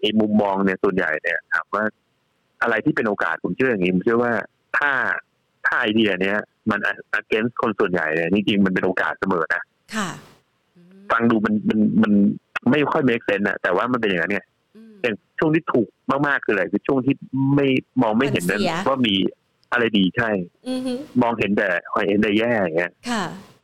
ไอ้มุมมองเนี่ยส่วนใหญ่เนี่ยถามว่าอะไรที่เป็นโอกาสผมเชื่ออย่างนี้ผมเชื่อว่าถ้าไอเดียเนี้ยมัน against คนส่วนใหญ่เนี่ยจริงๆมันเป็นโอกาสเสมอนะฟังดูมันไม่ค่อย make sense นะแต่ว่ามันเป็นอย่างนั้นเนี่ยอย่างช่วงที่ถูกมากๆคืออะไรคือช่วงที่ไม่มองไม่เห็นนั้นว่ามีอะไรดีใช่มองเห็นแต่หอยเห็นแต่แย่อย่างเงี้ย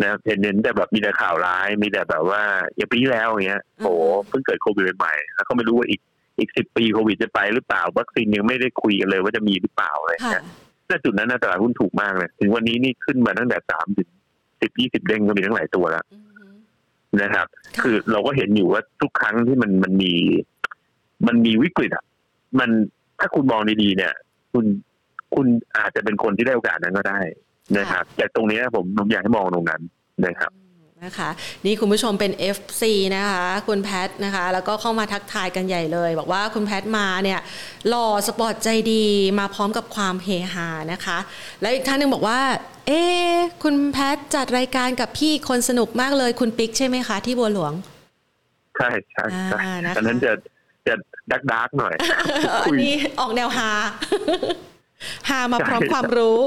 นะเห็นแต่แบบมีแต่ข่าวร้ายมีแต่แบบว่าอย่างปีแล้วอย่างเงี้ยโอ้เพิ่งเกิดโควิดใหม่แล้วก็ไม่รู้ว่าอีก10ปีโควิดจะไปหรือเปล่าวัคซีนยังไม่ได้คุยกันเลยว่าจะมีหรือเปล่าอะไรเงี้ยณจุดนั้นตลาดหุ้นถูกมากเลยถึงวันนี้นี่ขึ้นมาตั้งแต่3ถึง10 20เด้งก็มีทั้งหลายตัวแล้วนะครับคือเราก็เห็นอยู่ว่าทุกครั้งที่มันมีวิกฤตอ่ะมัน ถ้าคุณมองดีๆเนี่ยคุณอาจจะเป็นคนที่ได้โอกาสนั้นก็ได้นะครับแต่ตรงนี้ผมอยากให้มองตรงนั้นนะครับนะคะนี่คุณผู้ชมเป็น FC นะคะคุณแพทนะคะแล้วก็เข้ามาทักทายกันใหญ่เลยบอกว่าคุณแพทมาเนี่ยหล่อสปอร์ตใจดีมาพร้อมกับความเฮฮานะคะและอีกท่านนึงบอกว่าเอ๊คุณแพทจัดรายการกับพี่คนสนุกมากเลยคุณปิ๊กใช่ไหมคะที่บัวหลวงใช่ใช่นะคะอันนั้นจะดักหน่อยอันนี้ออกแนวฮามาพร้อมความรู้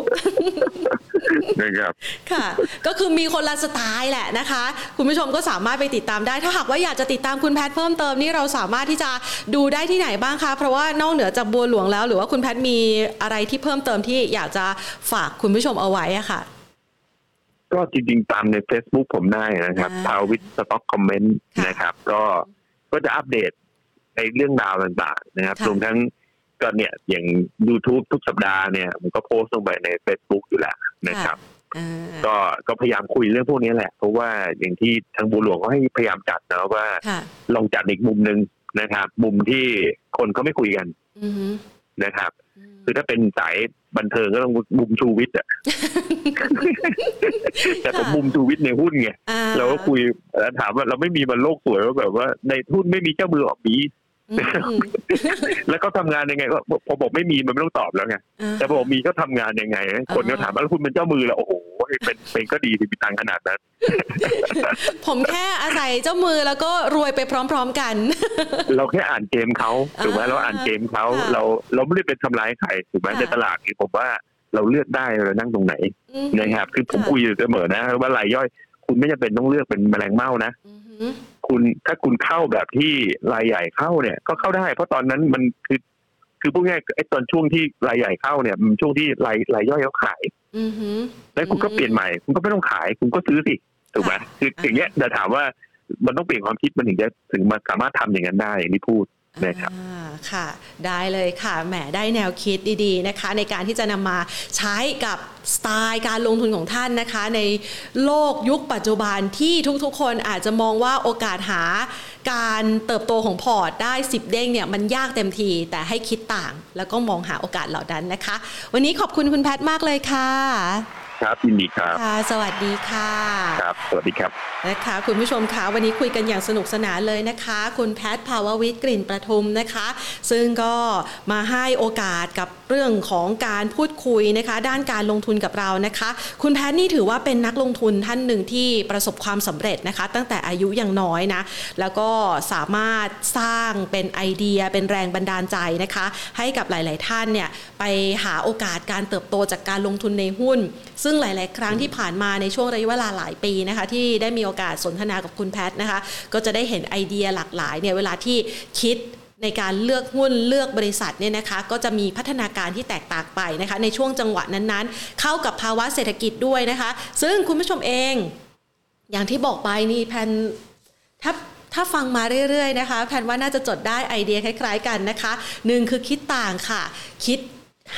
นะครับค่ะก็คือมีคนละสไตล์แหละนะคะคุณผู้ชมก็สามารถไปติดตามได้ถ้าหากว่าอยากจะติดตามคุณแพทเพิ่มเติมนี่เราสามารถที่จะดูได้ที่ไหนบ้างคะเพราะว่านอกเหนือจากบัวหลวงแล้วหรือว่าคุณแพทมีอะไรที่เพิ่มเติมที่อยากจะฝากคุณผู้ชมเอาไว้อะค่ะก็จริงๆตามใน Facebook ผมได้นะครับพาวิทสต็อกคอมเมนต์นะครับก็จะอัปเดตในเรื่องราวต่างๆนะครับรวมทั้งก็เนี่ยอย่าง YouTube ทุกสัปดาห์เนี่ยมันก็โพสต์ลงไปใน Facebook อยู่แล้วนะครับก็พยายามคุยเรื่องพวกนี้แหละเพราะว่าอย่างที่ทางบัวหลวงก็ให้พยายามจัดนะว่าลองจัดอีกมุมนึงนะครับมุมที่คนเขาไม่คุยกันนะครับคือถ้าเป็นสายบันเทิงก็ต้องมุมชูวิทย์อ่ะแต่ผมมุมชูวิทย์ในหุ้นไงเราก็คุยถามว่าเราไม่มีมันโลกสวยว่าแบบว่าในหุ้นไม่มีเจ้ามือออกบีแล้วก็ทำงานยังไงก็พอบอกไม่มีมันไม่ต้องตอบแล้วไงแต่พอบอกมีก็ทำงานยังไงคนก็ถามว่าคุณเป็นเจ้ามือแล้วโอ้โหเป็นก็ดีที่มีตังขนาดนั้นผมแค่อาศัยเจ้ามือแล้วก็รวยไปพร้อมๆกันเราแค่อ่านเกมเขาถูกไหมเราอ่านเกมเขาเราไม่ได้เป็นทำร้ายใครถูกไหมในตลาดนี่ผมว่าเราเลือกได้เรานั่งตรงไหนนะครับคือผมคุยอยู่เสมอนะว่ารายย่อยคุณไม่จำเป็นต้องเลือกเป็นแมลงเม่านะคุณถ้าคุณเข้าแบบที่รายใหญ่เข้าเนี่ยก็เข้าได้เพราะตอนนั้นมันคือพูดง่ายไอ้ตอนช่วงที่รายใหญ่เข้าเนี่ยมันช่วงที่รายย่อยเขาขายแล้วคุณก็เปลี่ยนใหม่คุณก็ไม่ต้องขายคุณก็ซื้อสิถูกไหมคืออย่างเงี้ยจะถามว่ามันต้องเปลี่ยนความคิดมันถึงมาสามารถทำอย่างนั้นได้อย่างที่พูดนะครับค่ะได้เลยค่ะแหมได้แนวคิดดีๆนะคะในการที่จะนำมาใช้กับสไตล์การลงทุนของท่านนะคะในโลกยุคปัจจุบันที่ทุกๆคนอาจจะมองว่าโอกาสหาการเติบโตของพอร์ตได้10เด้งเนี่ยมันยากเต็มทีแต่ให้คิดต่างแล้วก็มองหาโอกาสเหล่านั้นนะคะวันนี้ขอบคุณคุณแพทมากเลยค่ะครับยินดีครับค่ะสวัสดีค่ะครับสวัสดีครับนะคะคุณผู้ชมคะวันนี้คุยกันอย่างสนุกสนานเลยนะคะคุณแพทย์ภาววิทย์กลิ่นประทุมนะคะซึ่งก็มาให้โอกาสกับเรื่องของการพูดคุยนะคะด้านการลงทุนกับเรานะคะคุณแพทย์นี่ถือว่าเป็นนักลงทุนท่านหนึ่งที่ประสบความสำเร็จนะคะตั้งแต่อายุยังน้อยนะแล้วก็สามารถสร้างเป็นไอเดียเป็นแรงบันดาลใจนะคะให้กับหลายๆท่านเนี่ยไปหาโอกาสการเติบโตจากการลงทุนในหุ้นซึ่งหลายๆครั้งที่ผ่านมาในช่วงระยะเวลาหลายปีนะคะที่ได้มีโอกาสสนทนากับคุณแพทย์นะคะก็จะได้เห็นไอเดียหลากหลายเนี่ยเวลาที่คิดในการเลือกหุ้นเลือกบริษัทเนี่ยนะคะก็จะมีพัฒนาการที่แตกต่างไปนะคะในช่วงจังหวะนั้นๆเข้ากับภาวะเศรษฐกิจด้วยนะคะซึ่งคุณผู้ชมเองอย่างที่บอกไปนี่แพนถ้าฟังมาเรื่อยๆนะคะแพนว่าน่าจะจดได้ไอเดียคล้ายๆกันนะคะ1คือคิดต่างค่ะคิด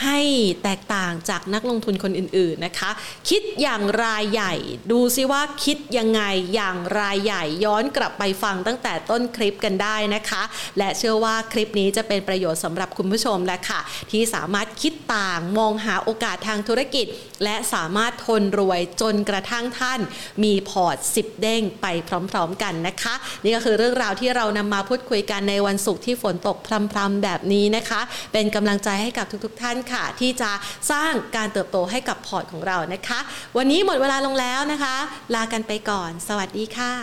ให้แตกต่างจากนักลงทุนคนอื่นๆนะคะคิดอย่างรายใหญ่ดูซิว่าคิดยังไงอย่างรายใหญ่ย้อนกลับไปฟังตั้งแต่ต้นคลิปกันได้นะคะและเชื่อว่าคลิปนี้จะเป็นประโยชน์สำหรับคุณผู้ชมและค่ะที่สามารถคิดต่างมองหาโอกาสทางธุรกิจและสามารถทนรวยจนกระทั่งท่านมีพอร์ต10เด้งไปพร้อมๆกันนะคะนี่ก็คือเรื่องราวที่เรานำมาพูดคุยกันในวันศุกร์ที่ฝนตกพรำๆแบบนี้นะคะเป็นกำลังใจให้กับทุกๆท่านค่ะที่จะสร้างการเติบโตให้กับพอร์ตของเรานะคะวันนี้หมดเวลาลงแล้วนะคะลากันไปก่อนสวัสดีค่ะ